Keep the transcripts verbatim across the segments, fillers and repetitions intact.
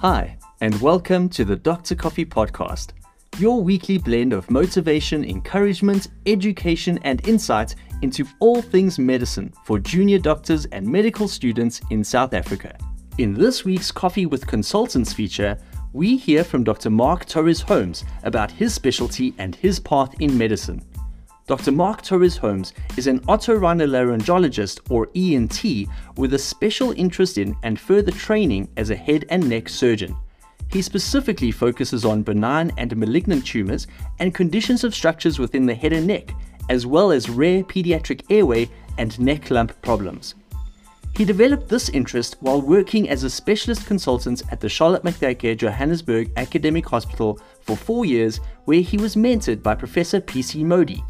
Hi, and welcome to the Doctor Coffee Podcast, your weekly blend of motivation, encouragement, education, and insight into all things medicine for junior doctors and medical students in South Africa. In this week's Coffee with Consultants feature, we hear from Doctor Mark Torres-Holmes about his specialty and his path in medicine. Doctor Mark Torres-Holmes is an otorhinolaryngologist, or E N T, with a special interest in and further training as a head and neck surgeon. He specifically focuses on benign and malignant tumors and conditions of structures within the head and neck, as well as rare pediatric airway and neck lump problems. He developed this interest while working as a specialist consultant at the Charlotte Maxeke Johannesburg Academic Hospital for four years, where he was mentored by Professor P C Modi.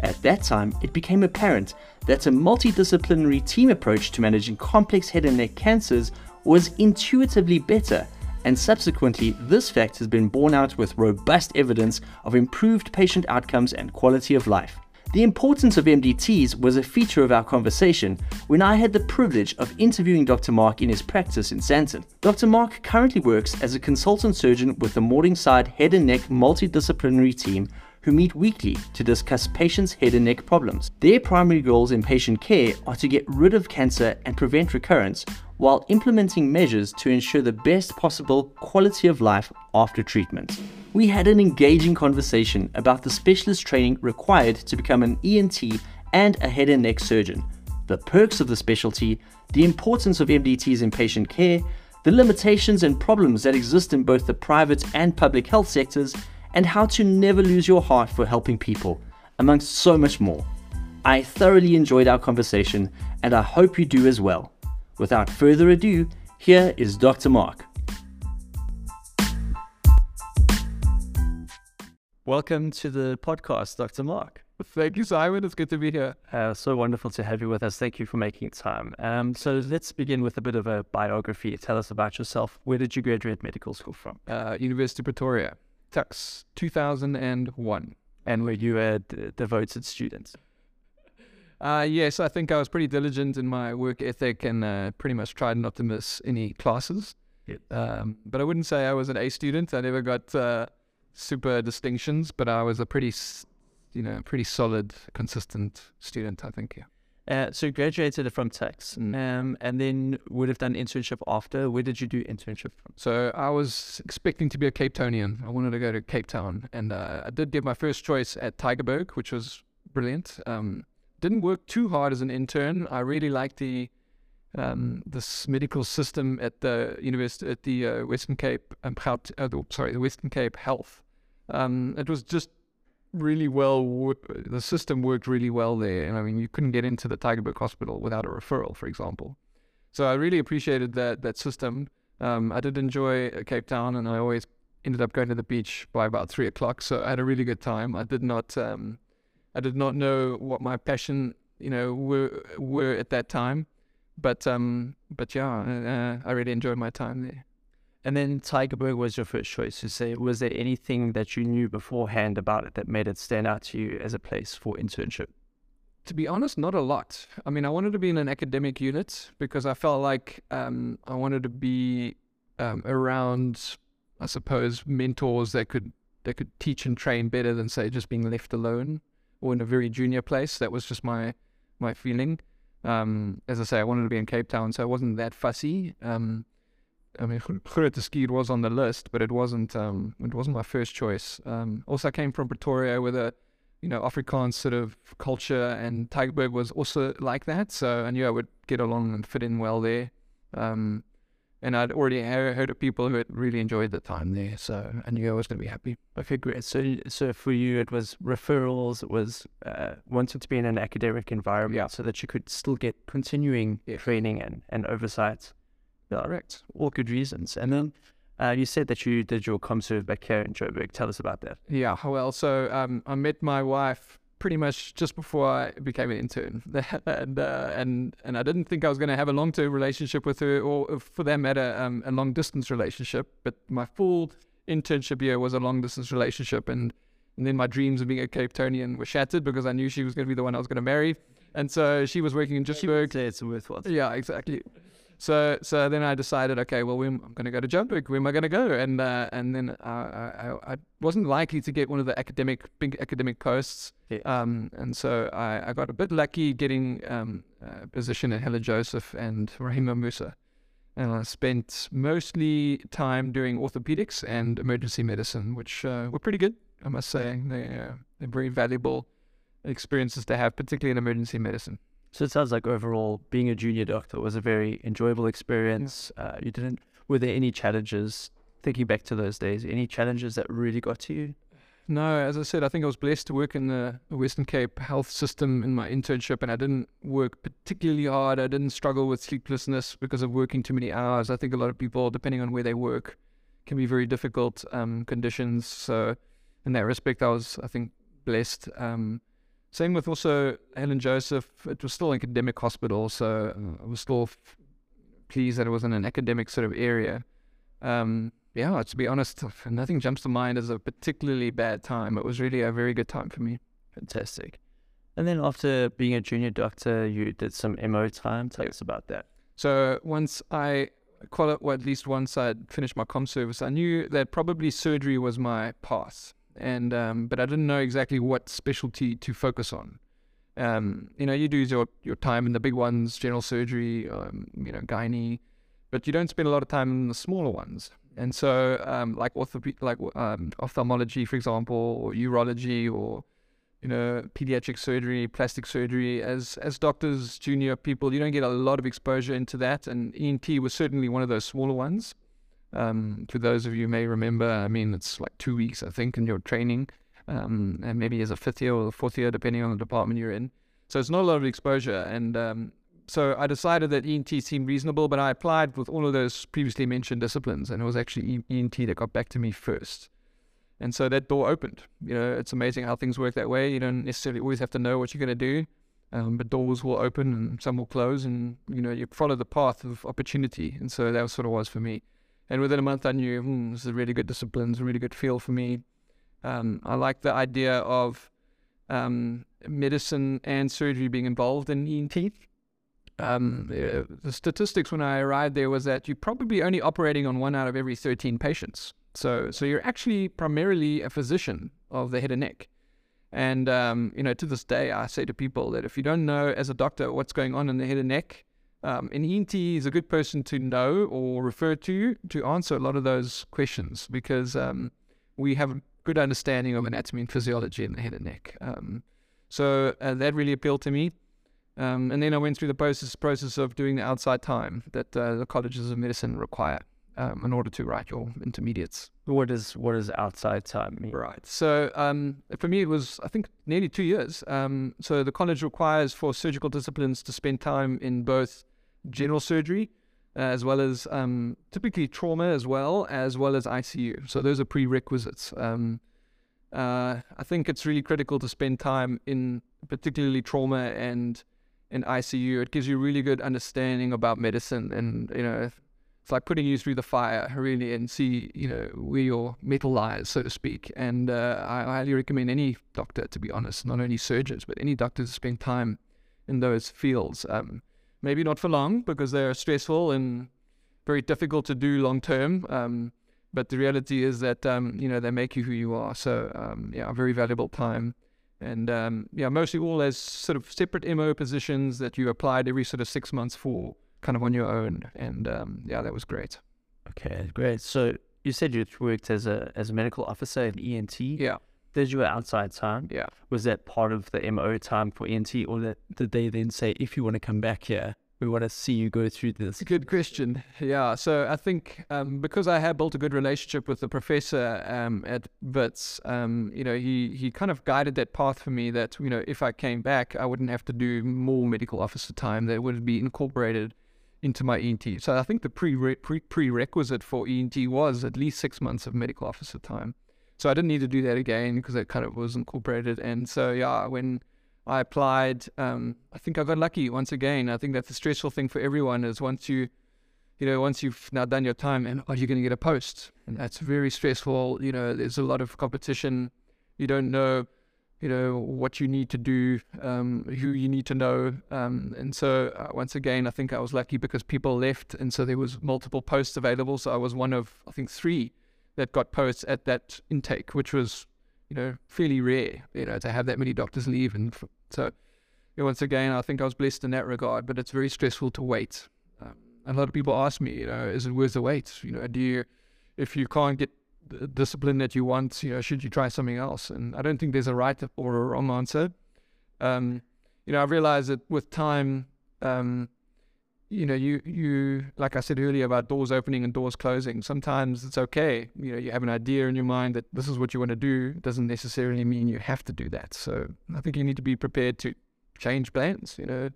At that time, it became apparent that a multidisciplinary team approach to managing complex head and neck cancers was intuitively better, and subsequently this fact has been borne out with robust evidence of improved patient outcomes and quality of life. The importance of M D Ts was a feature of our conversation when I had the privilege of interviewing Doctor Mark in his practice in Sandton. Doctor Mark currently works as a consultant surgeon with the Morningside Head and Neck Multidisciplinary Team, who meet weekly to discuss patients' head and neck problems. Their primary goals in patient care are to get rid of cancer and prevent recurrence, while implementing measures to ensure the best possible quality of life after treatment. We had an engaging conversation about the specialist training required to become an E N T and a head and neck surgeon, the perks of the specialty, the importance of M D Ts in patient care, the limitations and problems that exist in both the private and public health sectors, and how to never lose your heart for helping people, amongst so much more. I thoroughly enjoyed our conversation, and I hope you do as well. Without further ado, here is Doctor Mark. Welcome to the podcast, Doctor Mark. Thank you, Simon. It's good to be here. Uh, so wonderful to have you with us. Thank you for making time. Um, so let's begin with a bit of a biography. Tell us about yourself. Where did you graduate medical school from? Uh, University of Pretoria. Tux, two thousand one. And were you a d- devoted student? Uh, yes, I think I was pretty diligent in my work ethic and uh, pretty much tried not to miss any classes. Yep. Um, but I wouldn't say I was an A student. I never got uh, super distinctions, but I was a pretty, you know, pretty solid, consistent student, I think, yeah. Uh, so you graduated from Tux, mm. um, and then would have done internship after. Where did you do internship from? So I was expecting to be a Cape Townian. I wanted to go to Cape Town, and uh, I did get my first choice at Tygerberg, which was brilliant. Um, didn't work too hard as an intern. I really liked the um, this medical system at the university at the uh, Western Cape. Um, Prout, uh, the, sorry, the Western Cape Health. Um, it was just. really well wor- the system worked really well there, and I mean you couldn't get into the Tygerberg hospital without a referral, for example, so I really appreciated that that system. um I did enjoy Cape Town, and I always ended up going to the beach by about three o'clock, so I had a really good time. I did not um I did not know what my passion you know were were at that time, but um but yeah uh, I really enjoyed my time there. And then Tygerberg was your first choice. You say, was there anything that you knew beforehand about it that made it stand out to you as a place for internship? To be honest, not a lot. I mean, I wanted to be in an academic unit because I felt like um, I wanted to be um, around, I suppose, mentors that could that could teach and train better than, say, just being left alone or in a very junior place. That was just my my feeling. Um, as I say, I wanted to be in Cape Town, so I wasn't that fussy. Um, I mean, Groote Schuur was on the list, but it wasn't um, it wasn't my first choice. Um, also, I came from Pretoria with a, you know, Afrikaans sort of culture, and Tygerberg was also like that, so I knew I would get along and fit in well there. Um, and I'd already heard of people who had really enjoyed the time there, so I knew I was going to be happy. Okay, great. So, so for you, it was referrals. It was uh, wanting to be in an academic environment, yeah, so that you could still get continuing yeah. training and, and oversight. Correct. All good reasons. And then uh, you said that you did your ComServe back here in Joburg. Tell us about that. Yeah, well, so um, I met my wife pretty much just before I became an intern. and, uh, and and I didn't think I was going to have a long-term relationship with her, or for that matter, um, a long-distance relationship. But my full internship year was a long-distance relationship. And, and then my dreams of being a Cape Townian were shattered because I knew she was going to be the one I was going to marry. And so she was working in Joburg. She would say it's worthwhile. Yeah, exactly. So, so then I decided, okay, well, we, I'm going to go to Joburg. Where am I going to go? And uh, and then uh, I, I wasn't likely to get one of the academic big academic posts. Yeah. Um, and so I, I got a bit lucky getting um, a position at Helen Joseph and Rahima Moosa. And I spent mostly time doing orthopedics and emergency medicine, which uh, were pretty good, I must say. They, uh, they're very valuable experiences to have, particularly in emergency medicine. So it sounds like overall being a junior doctor was a very enjoyable experience. Yeah. Uh, you didn't, were there any challenges, thinking back to those days, any challenges that really got to you? No, as I said, I think I was blessed to work in the Western Cape Health system in my internship, and I didn't work particularly hard. I didn't struggle with sleeplessness because of working too many hours. I think a lot of people, depending on where they work, can be very difficult um, conditions. So in that respect, I was, I think, blessed. Um, Same with also Helen Joseph. It was still an academic hospital, so I was still f pleased that it was in an academic sort of area. Um, yeah, to be honest, nothing jumps to mind as a particularly bad time. It was really a very good time for me. Fantastic. And then after being a junior doctor, you did some M O time. Tell yeah. us about that. So once I, quali- well, at least once I'd finished my comm service, I knew that probably surgery was my path. And um, but I didn't know exactly what specialty to focus on. Um, you know, you do your your time in the big ones, general surgery, um, you know, gynae, but you don't spend a lot of time in the smaller ones. And so, um, like orthop like um, ophthalmology, for example, or urology, or you know, pediatric surgery, plastic surgery. As as doctors, junior people, you don't get a lot of exposure into that. And E N T was certainly one of those smaller ones. Um, for those of you who may remember, I mean, it's like two weeks, I think, in your training, um, and maybe as a fifth year or a fourth year, depending on the department you're in. So it's not a lot of exposure. And um, so I decided that E N T seemed reasonable, but I applied with all of those previously mentioned disciplines, and it was actually E N T that got back to me first. And so that door opened. You know, it's amazing how things work that way. You don't necessarily always have to know what you're going to do, um, but doors will open and some will close, and, you know, you follow the path of opportunity. And so that was sort of was for me. And within a month, I knew, hmm, this is a really good discipline, it's a really good feel for me. Um, I like the idea of um, medicine and surgery being involved in E N T. Um, the, the statistics when I arrived there was that you're probably only operating on one out of every thirteen patients. So, so you're actually primarily a physician of the head and neck. And, um, you know, to this day, I say to people that if you don't know as a doctor what's going on in the head and neck, Um, an E N T is a good person to know or refer to to answer a lot of those questions, because um, we have a good understanding of anatomy and physiology in the head and neck. Um, so uh, that really appealed to me. Um, and then I went through the process, process of doing the outside time that uh, the colleges of medicine require um, in order to write your intermediates. What is, what does outside time mean? Right. So um, for me, it was, I think, nearly two years. Um, so the college requires for surgical disciplines to spend time in both general surgery, uh, as well as um, typically trauma, as well as well as I C U. So those are prerequisites. Um, uh, I think it's really critical to spend time in particularly trauma and in I C U. It gives you a really good understanding about medicine, and you know, it's like putting you through the fire really, and see you know where your metal lies, so to speak. And uh, I highly recommend any doctor, to be honest, not only surgeons, but any doctors spend time in those fields. Um, Maybe not for long, because they are stressful and very difficult to do long term. Um, but the reality is that um, you know they make you who you are. So um, yeah, a very valuable time. And um, yeah, mostly all as sort of separate M O positions that you applied every sort of six months for, kind of on your own. And um, yeah, that was great. Okay, great. So you said you worked as a as a medical officer in E N T. Yeah. Did you outside time? Yeah. Was that part of the M O time for E N T, or that, did they then say, if you want to come back here, we want to see you go through this? Good question. Yeah. So I think um, because I had built a good relationship with the professor um, at Wits, um, you know, he he kind of guided that path for me. That you know, if I came back, I wouldn't have to do more medical officer time. That would be incorporated into my E N T. So I think the pre- pre- prerequisite for E N T was at least six months of medical officer time. So I didn't need to do that again because it kind of was incorporated. And so, yeah, when I applied, um, I think I got lucky once again. I think that's the stressful thing for everyone is once you, you know, once you've now done your time, and are you going to get a post? And that's very stressful. You know, there's a lot of competition. You don't know you know, what you need to do, um, who you need to know. Um, and so uh, once again, I think I was lucky because people left. And so there was multiple posts available. So I was one of, I think, three that got posts at that intake, which was, you know, fairly rare, you know, to have that many doctors leave. And so you know, once again, I think I was blessed in that regard, but it's very stressful to wait. Um, a lot of people ask me, you know, is it worth the wait? You know, do you, if you can't get the discipline that you want, you know, should you try something else? And I don't think there's a right or a wrong answer. Um, you know, I've realized that with time, um, you know, you, you, like I said earlier about doors opening and doors closing, sometimes it's okay. You know, you have an idea in your mind that this is what you want to do. It doesn't necessarily mean you have to do that. So I think you need to be prepared to change plans. You know,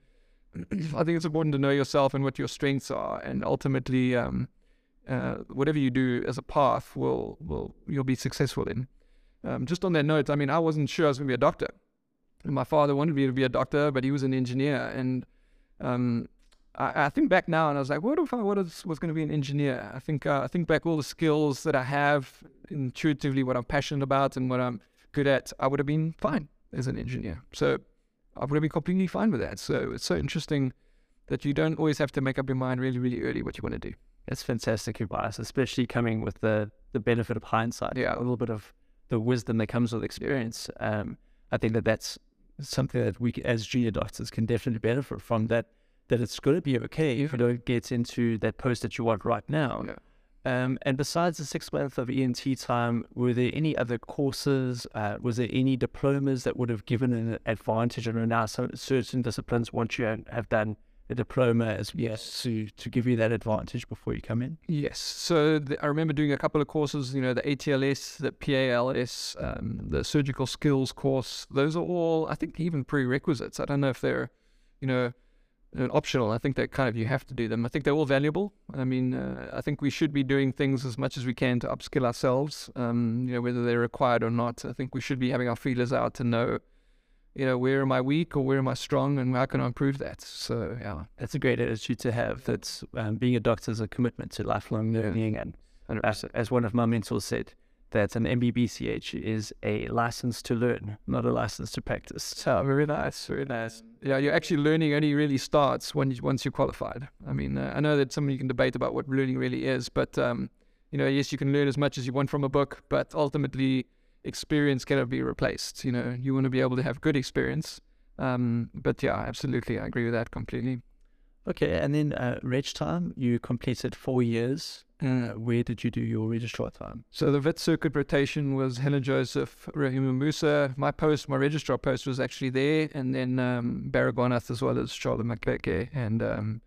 I think it's important to know yourself and what your strengths are, and ultimately, um, Uh, whatever you do as a path will, will you'll be successful in. Um, just on that note, I mean, I wasn't sure I was going to be a doctor. And my father wanted me to be a doctor, but he was an engineer. And um, I, I think back now, and I was like, what if I was, was going to be an engineer? I think uh, I think back all the skills that I have, intuitively what I'm passionate about and what I'm good at, I would have been fine as an engineer. So I would have been completely fine with that. So it's so interesting that you don't always have to make up your mind really, really early what you want to do. That's fantastic advice, especially coming with the, the benefit of hindsight. Yeah. A little bit of the wisdom that comes with experience. Um, I think that that's something that we as junior doctors can definitely benefit from, that, that it's going to be okay yeah. if you don't get into that post that you want right now. Yeah. Um, and besides the six months of E N T time, were there any other courses? Uh, was there any diplomas that would have given an advantage? I know now some certain disciplines, once you have done a diploma as yes to to give you that advantage before you come in. Yes, so the, I remember doing a couple of courses, you know, the A T L S, the P A L S, um, the surgical skills course. Those are all, I think, even prerequisites. I don't know if they're, you know, optional. I think that kind of you have to do them. I think they're all valuable. I mean, uh, I think we should be doing things as much as we can to upskill ourselves. Um, you know, whether they're required or not. I think we should be having our feelers out to know, you know, where am I weak or where am I strong and how can I improve that? So, yeah. That's a great attitude to have. That's um, being a doctor is a commitment to lifelong learning. Yeah. And, and as, as one of my mentors said, that an M B B C H is a license to learn, not a license to practice. So, very nice, very nice. Yeah, you're actually learning only really starts when you, once you're qualified. I mean, uh, I know that some of you can debate about what learning really is, but, um, you know, yes, you can learn as much as you want from a book, but ultimately, experience cannot be replaced. You know, you want to be able to have good experience. Um, but yeah, absolutely. I agree with that completely. Okay. And then uh, reg time, you completed four years. Uh, where did you do your registrar time? So the Wits circuit rotation was Helen Joseph, Rahima Moosa. My post, my registrar post was actually there. And then um, Baragwanath as well as Charlotte Maxeke. And um,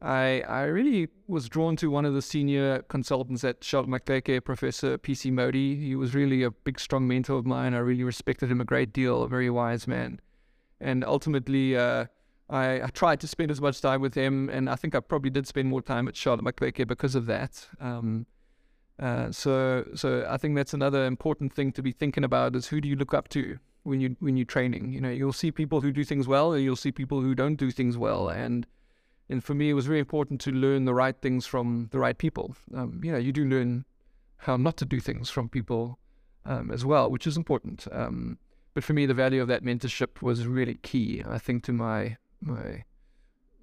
I, I really was drawn to one of the senior consultants at Charlotte Maxeke, Professor P C Modi. He was really a big, strong mentor of mine. I really respected him a great deal, a very wise man. And ultimately, uh, I, I tried to spend as much time with him, and I think I probably did spend more time at Charlotte Maxeke because of that. Um, uh, so, so I think that's another important thing to be thinking about is who do you look up to when, you, when you're training? You know, you'll see people who do things well, and you'll see people who don't do things well. And And for me, it was very important to learn the right things from the right people. Um, you know, you do learn how not to do things from people um, as well, which is important. Um, but for me, the value of that mentorship was really key, I think, to my my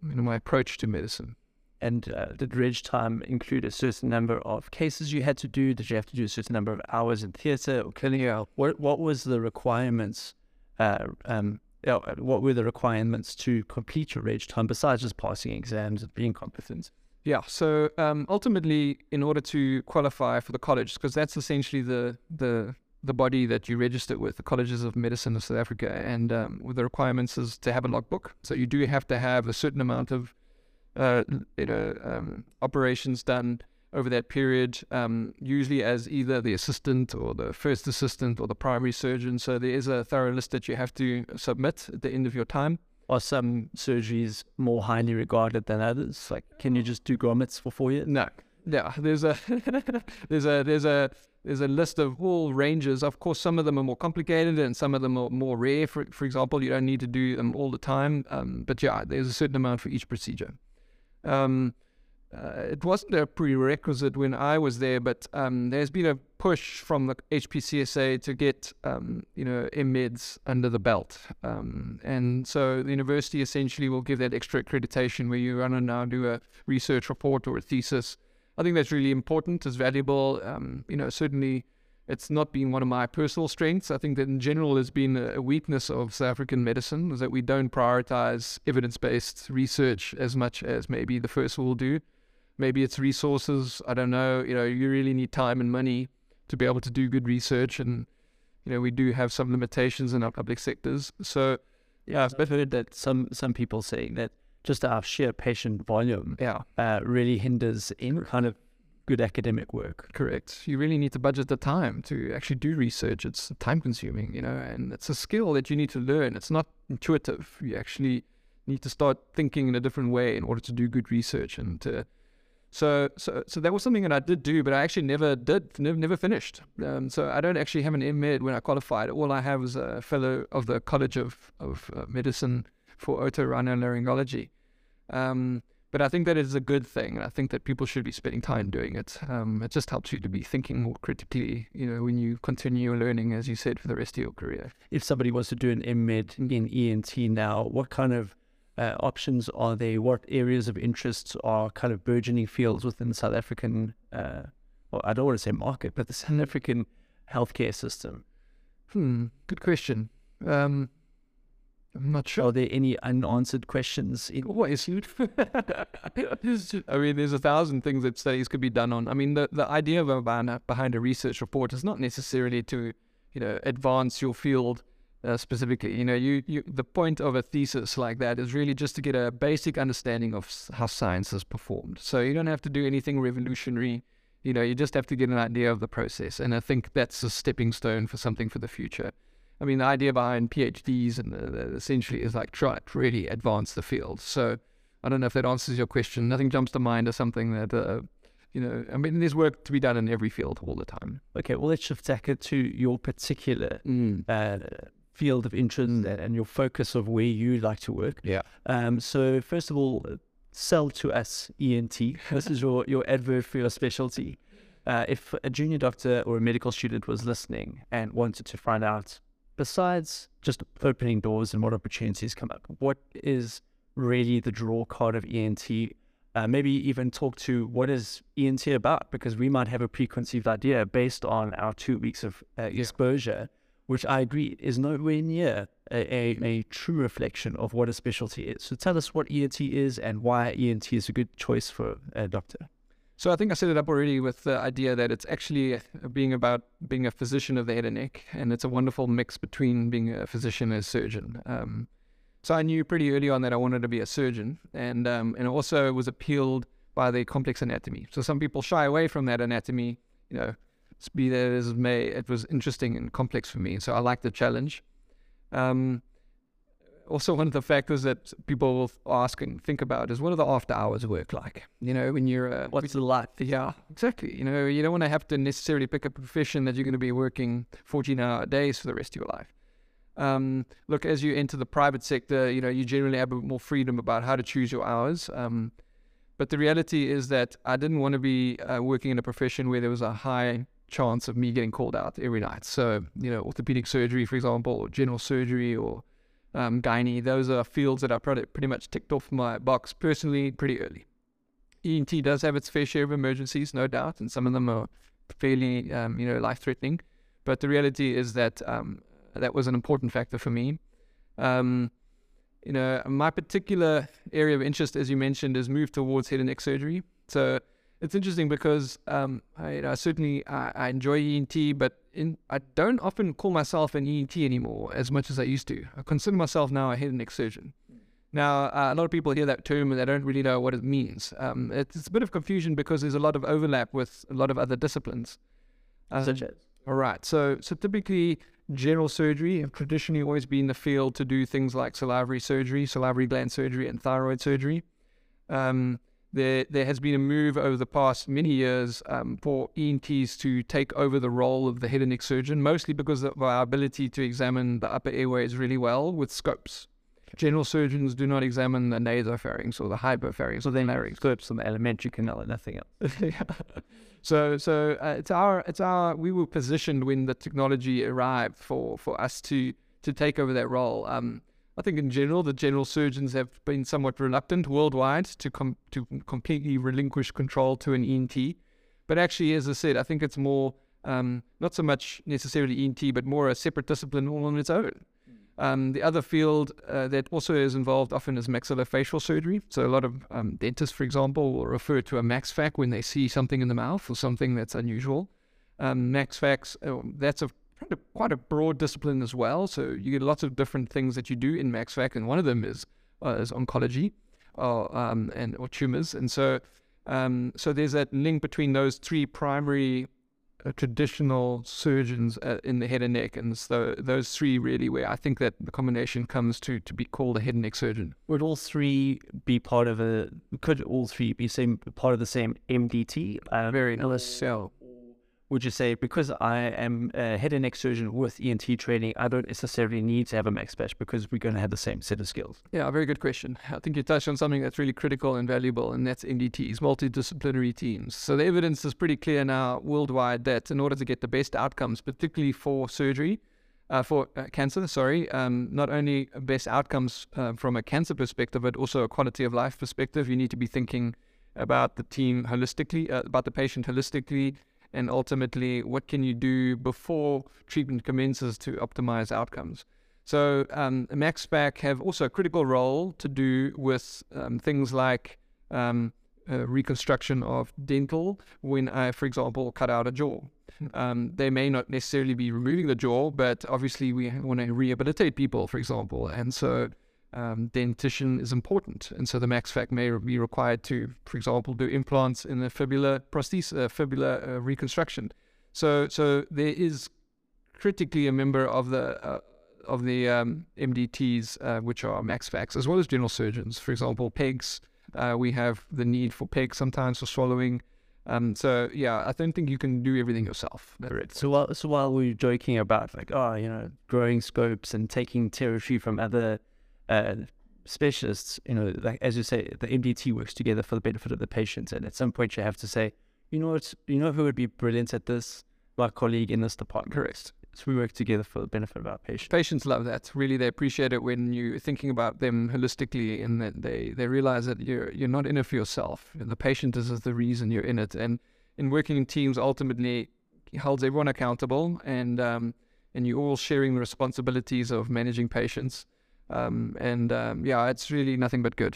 you know, my approach to medicine. And uh, did reg time include a certain number of cases you had to do? Did you have to do a certain number of hours in theatre or clinic? Yeah. What What was the requirements? Uh, um, What were the requirements to complete your reg time besides just passing exams and being competent? Yeah, so um, ultimately, in order to qualify for the college, because that's essentially the, the the body that you register with, the Colleges of Medicine of South Africa, and um, with the requirements is to have a logbook. So you do have to have a certain amount of uh, you know um, operations done over that period, um, usually as either the assistant or the first assistant or the primary surgeon. So there is a thorough list that you have to submit at the end of your time. Are some surgeries more highly regarded than others? Like, can you just do grommets for four years? No. Yeah, there's a there's a there's a there's a list of all ranges. Of course, some of them are more complicated and some of them are more rare. For for example, you don't need to do them all the time. Um, but yeah, there's a certain amount for each procedure. Um, uh, it wasn't a prerequisite when I was there, but um, there's been a push from the H P C S A to get, um, you know, M-Meds under the belt. Um, and so the university essentially will give that extra accreditation where you run and now do a research report or a thesis. I think that's really important. It's valuable. Um, you know, certainly it's not been one of my personal strengths. I think that in general has been a weakness of South African medicine, is that we don't prioritize evidence-based research as much as maybe the first will do. Maybe it's resources. I don't know. You know, you really need time and money to be able to do good research. And, you know, we do have some limitations in our public sectors. So, yeah, yeah, I've heard that some, some people saying that just our sheer patient volume yeah. uh, really hinders any kind of good academic work. Correct. You really need to budget the time to actually do research. It's time consuming, you know, and it's a skill that you need to learn. It's not intuitive. You actually need to start thinking in a different way in order to do good research. And to, so, so, so that was something that I did do, but I actually never did, never, never finished. Um, so I don't actually have an M Med when I qualified. All I have is a fellow of the College of, of uh, Medicine for otorhinolaryngology. Um, but I think that is a good thing. I think that people should be spending time doing it. Um, it just helps you to be thinking more critically, you know, when you continue learning, as you said, for the rest of your career. If somebody wants to do an M Med in E N T now, what kind of uh, options are there? What areas of interest are kind of burgeoning fields within the South African, uh, well, I don't want to say market, but the South African healthcare system? Hmm, good question. Um, I'm not sure. Are there any unanswered questions? In what is it? I mean, there's a thousand things that studies could be done on. I mean, the, the idea behind a research report is not necessarily to, you know, advance your field uh, specifically. You know, you, you the point of a thesis like that is really just to get a basic understanding of how science is performed. So you don't have to do anything revolutionary. You know, you just have to get an idea of the process. And I think that's a stepping stone for something for the future. I mean, the idea behind PhDs and uh, essentially is like try to really advance the field. So I don't know if that answers your question. Nothing jumps to mind or something that, uh, you know, I mean, there's work to be done in every field all the time. Okay, well, let's shift back to your particular mm. uh, field of interest mm. and your focus of where you like to work. Yeah. Um. So first of all, sell to us E N T. This is your, your advert for your specialty. Uh, if a junior doctor or a medical student was listening and wanted to find out, besides just opening doors and what opportunities come up, what is really the draw card of E N T? Uh, maybe even talk to what is E N T about, because we might have a preconceived idea based on our two weeks of uh, exposure, yeah. which I agree is nowhere near a, a, a true reflection of what a specialty is. So tell us what E N T is and why E N T is a good choice for a doctor. So I think I set it up already with the idea that it's actually being about being a physician of the head and neck, and it's a wonderful mix between being a physician and a surgeon. Um, so I knew pretty early on that I wanted to be a surgeon, and um, and also was appealed by the complex anatomy. So some people shy away from that anatomy, you know, be that as it may, it was interesting and complex for me. So I liked the challenge. Um, Also, one of the factors that people will ask and think about is, what are the after hours work like? You know, when you're... Uh, What's the life? Yeah, exactly. You know, you don't want to have to necessarily pick a profession that you're going to be working fourteen-hour days for the rest of your life. Um, look, as you enter the private sector, you know, you generally have a bit more freedom about how to choose your hours. Um, but the reality is that I didn't want to be uh, working in a profession where there was a high chance of me getting called out every night. So, you know, orthopedic surgery, for example, or general surgery, or... Um, gynae, those are fields that I pretty much ticked off my box personally pretty early. E N T does have its fair share of emergencies, no doubt, and some of them are fairly, um, you know, life-threatening. But the reality is that um, that was an important factor for me. Um, you know, my particular area of interest, as you mentioned, is moved towards head and neck surgery. So it's interesting because um, I, you know, certainly I, I enjoy E N T, but In, I don't often call myself an E N T anymore as much as I used to. I consider myself now a head and neck surgeon. Now, uh, a lot of people hear that term and they don't really know what it means. Um, it's, it's a bit of confusion because there's a lot of overlap with a lot of other disciplines. Um, Such as? All right. So, so typically, general surgery have traditionally always been the field to do things like salivary surgery, salivary gland surgery, and thyroid surgery. Um, There, there has been a move over the past many years um, for E N Ts to take over the role of the head and neck surgeon, mostly because of our ability to examine the upper airways really well with scopes. General surgeons do not examine the nasopharynx or the hypopharynx. So then they clip some elementary canal and nothing else. yeah. So, so uh, it's our, it's our. We were positioned when the technology arrived for for us to to take over that role. Um, I think in general, the general surgeons have been somewhat reluctant worldwide to com to completely relinquish control to an E N T. But actually, as I said, I think it's more um, not so much necessarily E N T, but more a separate discipline all on its own. Mm. Um, the other field uh, that also is involved often is maxillofacial surgery. So a lot of um, dentists, for example, will refer to a maxfac when they see something in the mouth or something that's unusual. Um, maxfacs, uh, that's a quite a broad discipline as well, so you get lots of different things that you do in maxfac, and one of them is uh, is oncology, or um, and or tumors, and so um, so there's that link between those three primary uh, traditional surgeons uh, in the head and neck, and so those three really where I think that the combination comes to to be called a head and neck surgeon. Would all three be part of a? Could all three be same part of the same M D T? Um, Very nice. Would you say, because I am a head and neck surgeon with E N T training, I don't necessarily need to have a maxfac because we're going to have the same set of skills? Yeah, very good question. I think you touched on something that's really critical and valuable, and that's M D Ts, multidisciplinary teams. So the evidence is pretty clear now worldwide that in order to get the best outcomes, particularly for surgery, uh, for uh, cancer, sorry, um, not only best outcomes uh, from a cancer perspective, but also a quality of life perspective, you need to be thinking about the team holistically, uh, about the patient holistically, and ultimately, what can you do before treatment commences to optimize outcomes? So um, maxfac have also a critical role to do with um, things like um, uh, reconstruction of dental when I, for example, cut out a jaw. Um, they may not necessarily be removing the jaw, but obviously we want to rehabilitate people, for example. And so um, dentition is important. And so the maxfac may be required to, for example, do implants in a fibula prosthesis, uh, fibula uh, reconstruction. So, so there is critically a member of the uh, of the um, M D Ts, uh, which are maxfacs, as well as general surgeons. For example, pegs. Uh, we have the need for pegs sometimes for swallowing. Um, so yeah, I don't think you can do everything yourself. Correct. So while so while we were joking about like, oh, you know, growing scopes and taking territory from other Uh, specialists, you know, like as you say, the M D T works together for the benefit of the patients. And at some point, you have to say, you know, it's you know who would be brilliant at this, my colleague in this department. Correct. So we work together for the benefit of our patients. Patients love that. Really, they appreciate it when you're thinking about them holistically, and that they they realize that you're you're not in it for yourself. And the patient is the reason you're in it. And in working in teams, ultimately, holds everyone accountable, and um, and you're all sharing the responsibilities of managing patients. Um, and um, yeah, it's really nothing but good.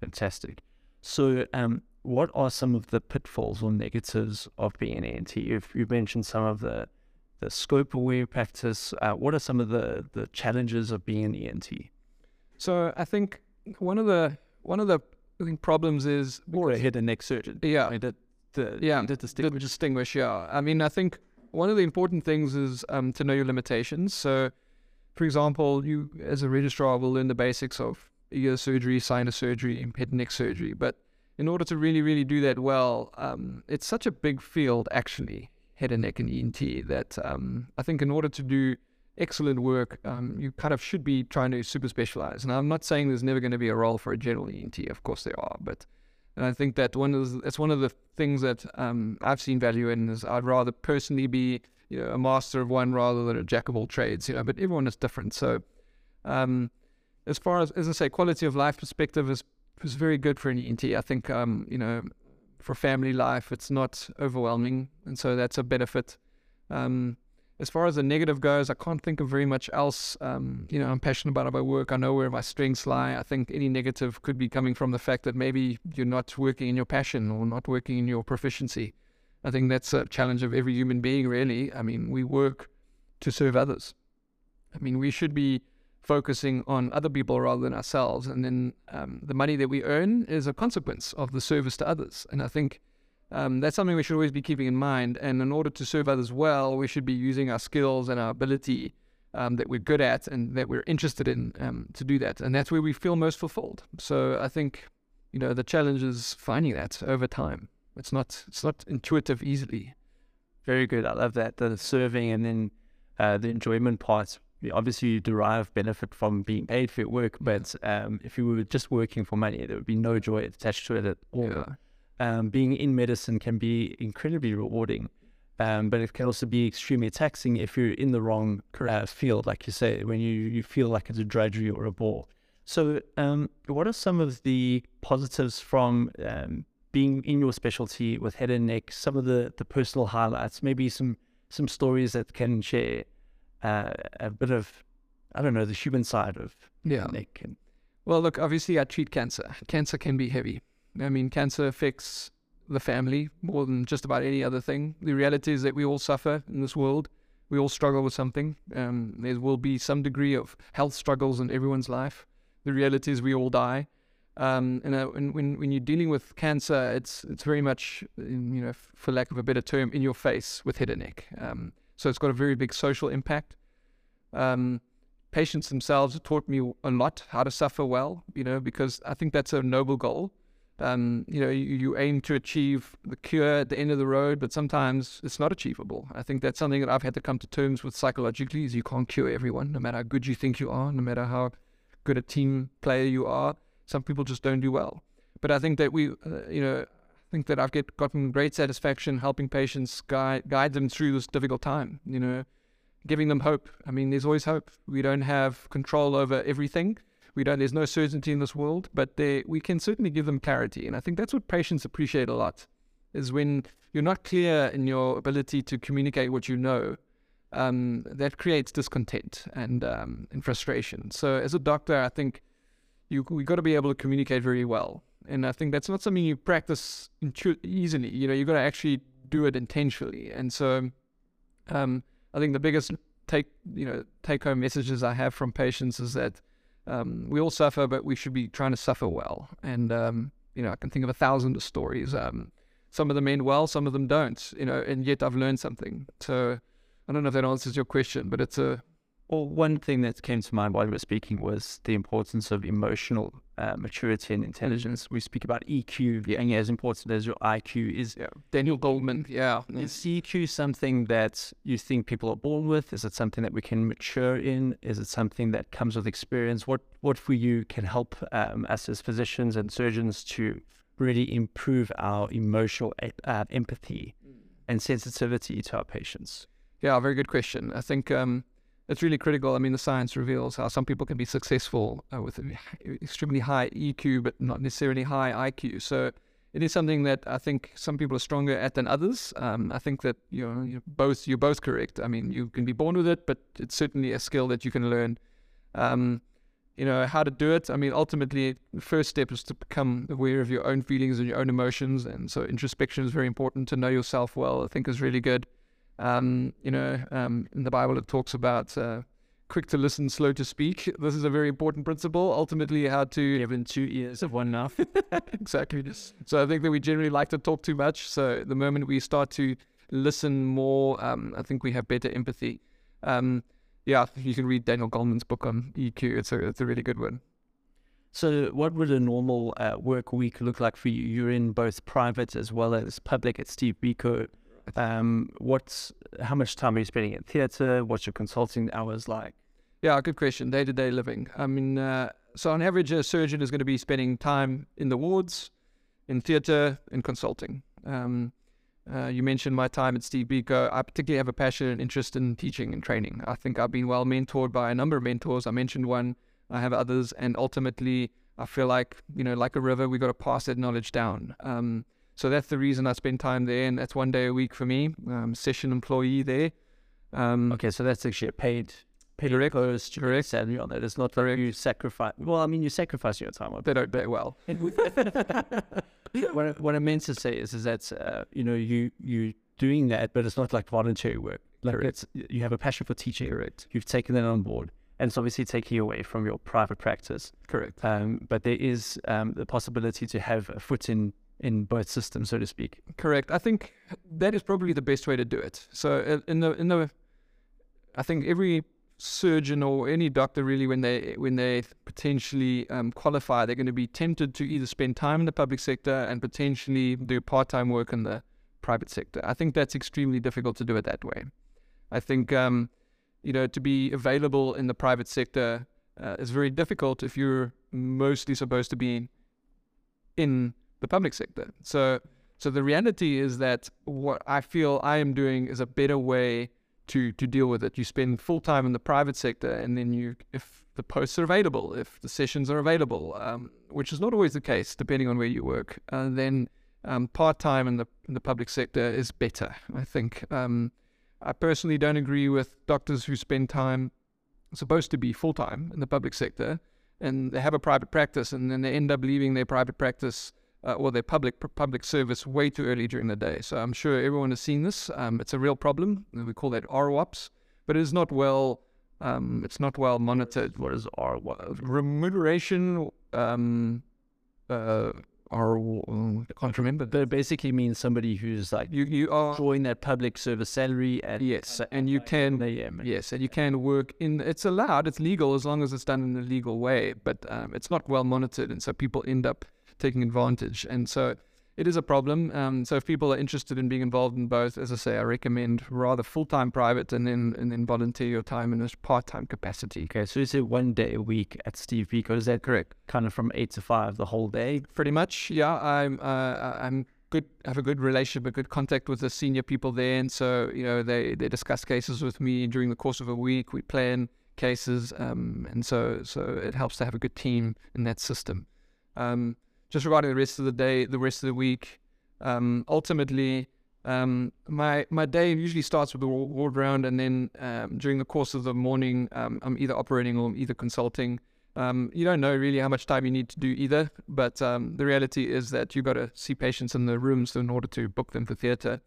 Fantastic. So um, what are some of the pitfalls or negatives of being an E N T? You've, you've mentioned some of the, the scope-aware practice. Uh, what are some of the, the challenges of being an E N T? So I think one of the one of the I think, problems is... Or a head and neck surgeon. Yeah. I mean, the, the, yeah. The distinguish. The distinguish, yeah. I mean, I think one of the important things is um, to know your limitations. So... For example, you as a registrar will learn the basics of ear surgery, sinus surgery, and head and neck surgery. But in order to really, really do that well, um, it's such a big field, actually, head and neck and E N T, that um, I think in order to do excellent work, um, you kind of should be trying to super specialize. And I'm not saying there's never going to be a role for a general E N T. Of course there are. But and I think that one is, that's one of the things that um, I've seen value in is I'd rather personally be you know, a master of one rather than a jack of all trades, you know, but everyone is different. So um, as far as, as I say, quality of life perspective is, is very good for an E N T. I think, um, you know, for family life, it's not overwhelming. And so that's a benefit. Um, as far as the negative goes, I can't think of very much else. Um, you know, I'm passionate about my work. I know where my strengths lie. I think any negative could be coming from the fact that maybe you're not working in your passion or not working in your proficiency. I think that's a challenge of every human being, really. I mean, we work to serve others. I mean, we should be focusing on other people rather than ourselves. And then um, the money that we earn is a consequence of the service to others. And I think um, that's something we should always be keeping in mind. And in order to serve others well, we should be using our skills and our ability um, that we're good at and that we're interested in um, to do that. And that's where we feel most fulfilled. So I think, you know, the challenge is finding that over time. It's not it's not intuitive easily. Very good. I love that, the serving and then uh, the enjoyment part. we obviously derive benefit from being paid for your work, but um, if you were just working for money, there would be no joy attached to it at all. Yeah. Um, being in medicine can be incredibly rewarding, um, but it can also be extremely taxing if you're in the wrong uh, field, like you say, when you, you feel like it's a drudgery or a bore. So um, what are some of the positives from um, being in your specialty with head and neck, some of the, the personal highlights, maybe some, some stories that can share uh, a bit of, I don't know, the human side of yeah. neck? And... Well, look, obviously I treat cancer. Cancer can be heavy. I mean, cancer affects the family more than just about any other thing. The reality is that we all suffer in this world. We all struggle with something. Um, there will be some degree of health struggles in everyone's life. The reality is we all die. Um, and, uh, and when, when you're dealing with cancer, it's it's very much, you know, for lack of a better term, in your face with head and neck. Um, so it's got a very big social impact. Um, patients themselves have taught me a lot how to suffer well, you know, because I think that's a noble goal. Um, you know, you, you aim to achieve the cure at the end of the road, but sometimes it's not achievable. I think that's something that I've had to come to terms with psychologically, is you can't cure everyone, no matter how good you think you are, no matter how good a team player you are. Some people just don't do well. But I think that we, uh, you know, I think that I've get, gotten great satisfaction helping patients guide, guide them through this difficult time, you know, giving them hope. I mean, there's always hope. We don't have control over everything. We don't, there's no certainty in this world, but they, we can certainly give them clarity. And I think that's what patients appreciate a lot, is when you're not clear in your ability to communicate what you know. Um, that creates discontent and, um, and frustration. So as a doctor, I think you, we've got to be able to communicate very well. And I think that's not something you practice easily. You know, you've got to actually do it intentionally. And so um, I think the biggest take, you know, take-home messages I have from patients is that um, we all suffer, but we should be trying to suffer well. And, um, you know, I can think of a thousand stories. Um, some of them end well, some of them don't, you know, and yet I've learned something. So... I don't know if that answers your question, but it's a... Well, one thing that came to mind while we were speaking was the importance of emotional uh, maturity and intelligence. Mm-hmm. We speak about E Q being yeah. as important as your I Q is. Yeah. Daniel Goldman, yeah. Is E Q something that you think people are born with? Is it something that we can mature in? Is it something that comes with experience? What, what for you can help um, us as physicians and surgeons to really improve our emotional uh, empathy mm. and sensitivity to our patients? Yeah, very good question. I think um, it's really critical. I mean, the science reveals how some people can be successful uh, with extremely high E Q, but not necessarily high I Q. So it is something that I think some people are stronger at than others. Um, I think that you know, you're both you're both correct. I mean, you can be born with it, but it's certainly a skill that you can learn. Um, you know, how to do it. I mean, ultimately, the first step is to become aware of your own feelings and your own emotions. And so introspection is very important. To know yourself well, I think, is really good. Um, you know, um, in the Bible, it talks about uh, quick to listen, slow to speak. This is a very important principle. Ultimately, how to... Having two ears of one mouth. Exactly. So I think that we generally like to talk too much. So the moment we start to listen more, um, I think we have better empathy. Um, yeah, you can read Daniel Goleman's book on E Q. It's a, it's a really good one. So what would a normal uh, work week look like for you? You're in both private as well as public at Steve Biko. Um, what's, how much time are you spending at theatre? What's your consulting hours like? Yeah, good question. Day-to-day living. I mean, uh, so on average, a surgeon is going to be spending time in the wards, in theatre, in consulting. Um, uh, you mentioned my time at Steve Biko. I particularly have a passion and interest in teaching and training. I think I've been well mentored by a number of mentors. I mentioned one. I have others. And ultimately, I feel like, you know, like a river, we've got to pass that knowledge down. Um So that's the reason I spend time there, and that's one day a week for me. Um, session employee there. Um, okay, so that's actually a paid, paid direct post. Direct salary on that. It's not like you sacrifice. Well, I mean, you sacrifice your time. They don't pay well. what, I, what I meant to say is, is that uh, you know you you doing that, but it's not like voluntary work. Like it's, you have a passion for teaching. Correct. You've taken that on board. And it's obviously taking away from your private practice. Correct. Um, but there is um, the possibility to have a foot in. in both systems, so to speak. Correct. I think that is probably the best way to do it. So in the, in the, I think every surgeon or any doctor really, when they, when they potentially um, qualify, they're going to be tempted to either spend time in the public sector and potentially do part-time work in the private sector. I think that's extremely difficult to do it that way. I think, um, you know, to be available in the private sector uh, is very difficult if you're mostly supposed to be in the public sector. So, so the reality is that what I feel I am doing is a better way to to deal with it. You spend full time in the private sector, and then you, if the posts are available, if the sessions are available, um, which is not always the case depending on where you work, uh, then um, part time in the in the public sector is better, I think. Um, I personally don't agree with doctors who spend time supposed to be full time in the public sector, and they have a private practice, and then they end up leaving their private practice uh, or their public public service way too early during the day. So I'm sure everyone has seen this. Um, it's a real problem. We call that R WAPS, but it is not well. Um, it's not well monitored. What is R WAPS? Remuneration. Um, uh, R. I can't remember. But it basically means somebody who's like you. You are drawing that public service salary at yes, and you can yes, and you can work in. It's allowed. It's legal as long as it's done in a legal way. But um, it's not well monitored, and so people end up taking advantage. And so it is a problem. Um, so if people are interested in being involved in both, as I say, I recommend rather full time private, and then and then volunteer your time in a part time capacity. Okay, so you say one day a week at Steve Biko, is that correct? Kind of from eight to five the whole day. Pretty much, yeah. I'm uh, I'm good. Have a good relationship, a good contact with the senior people there, and so you know they they discuss cases with me during the course of a week. We plan cases, um, and so so it helps to have a good team in that system. Um, Just regarding the rest of the day, the rest of the week, um, ultimately, um, my my day usually starts with the ward round, and then um, during the course of the morning, um, I'm either operating or I'm either consulting. Um, you don't know really how much time you need to do either, but um, the reality is that you've got to see patients in the rooms in order to book them for theatre.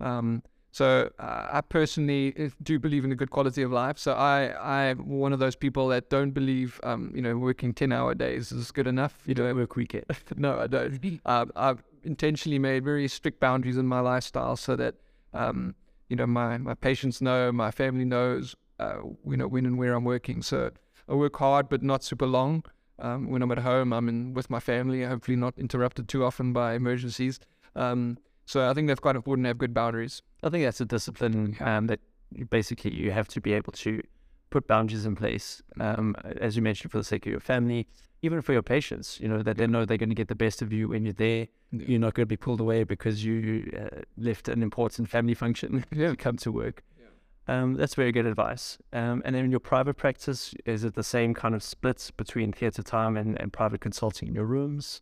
Um, so uh, I personally do believe in a good quality of life. So I, I'm one of those people that don't believe, um, you know, working ten-hour days is good enough. You don't work weekends. No, I don't. uh, I've intentionally made very strict boundaries in my lifestyle so that, um, you know, my, my patients know, my family knows, uh, you know, when and where I'm working. So I work hard, but not super long. Um, when I'm at home, I'm in with my family, hopefully not interrupted too often by emergencies. Um, so I think that's quite important to have good boundaries. I think that's a discipline um, that you basically you have to be able to put boundaries in place, um, as you mentioned, for the sake of your family, even for your patients, you know, that they know they're going to get the best of you when you're there. Yeah. You're not going to be pulled away because you uh, left an important family function yeah. to come to work. Yeah. Um, that's very good advice. Um, and then in your private practice, is it the same kind of splits between theatre time and, and private consulting in your rooms?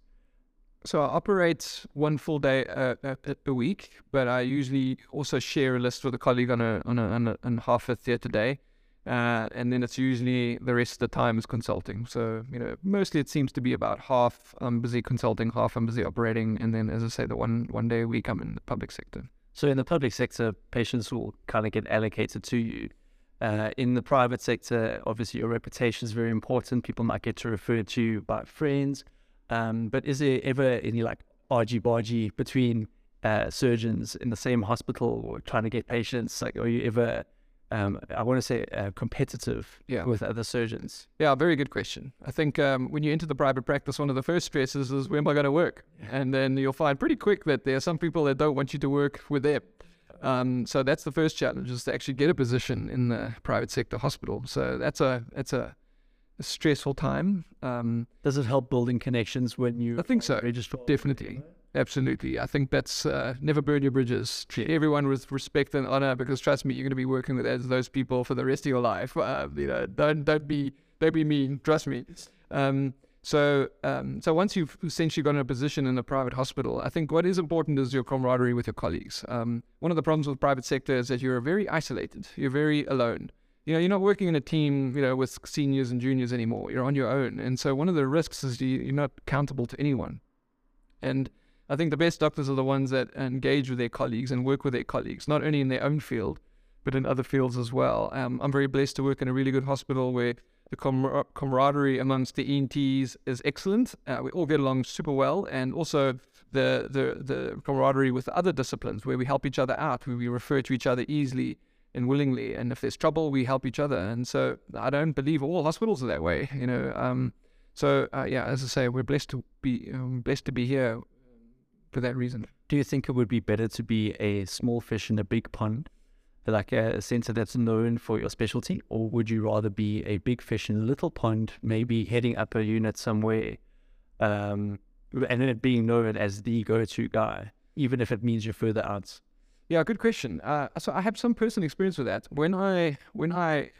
So I operate one full day uh, a, a week, but I usually also share a list with a colleague on a on a on, a, on half a theatre day, uh, and then it's usually the rest of the time is consulting. So you know, mostly it seems to be about half I'm busy consulting, half I'm busy operating, and then as I say, the one one day a week I'm in the public sector. So in the public sector, patients will kind of get allocated to you. Uh, in the private sector, obviously your reputation is very important. People might get to refer to you by friends. Um, but is there ever any like argy-bargy between uh, surgeons in the same hospital or trying to get patients? Like, are you ever, um, I want to say, uh, competitive yeah. with other surgeons? Yeah, very good question. I think um, when you enter the private practice, one of the first stresses is, where am I going to work? And then you'll find pretty quick that there are some people that don't want you to work with them. Um, so that's the first challenge, is to actually get a position in the private sector hospital. So that's a that's a... stressful time. Um, Does it help building connections when you? I think so. Register? Definitely, absolutely. I think that's uh, never burn your bridges. Treat everyone with respect and honor, because trust me, you're going to be working with those people for the rest of your life. Uh, you know, don't don't be don't be mean. Trust me. Um, so um, so once you've essentially gotten a position in a private hospital, I think what is important is your camaraderie with your colleagues. Um, one of the problems with the private sector is that you're very isolated. You're very alone. You know, you're not working in a team, you know, with seniors and juniors anymore. You're on your own. And so one of the risks is you, you're not accountable to anyone. And I think the best doctors are the ones that engage with their colleagues and work with their colleagues, not only in their own field, but in other fields as well. Um, I'm very blessed to work in a really good hospital where the camar camaraderie amongst the E N Ts is excellent. Uh, we all get along super well. And also the, the, the camaraderie with other disciplines where we help each other out, where we refer to each other easily and willingly, and if there's trouble, we help each other. And so I don't believe all hospitals are that way, you know. Um, so uh, yeah, as I say, we're blessed to be um, blessed to be here for that reason. Do you think it would be better to be a small fish in a big pond like a, a center that's known for your specialty, or would you rather be a big fish in a little pond, maybe heading up a unit somewhere, um, and then being known as the go-to guy, even if it means you're further out? Yeah, good question. Uh, so I have some personal experience with that. When I, when I,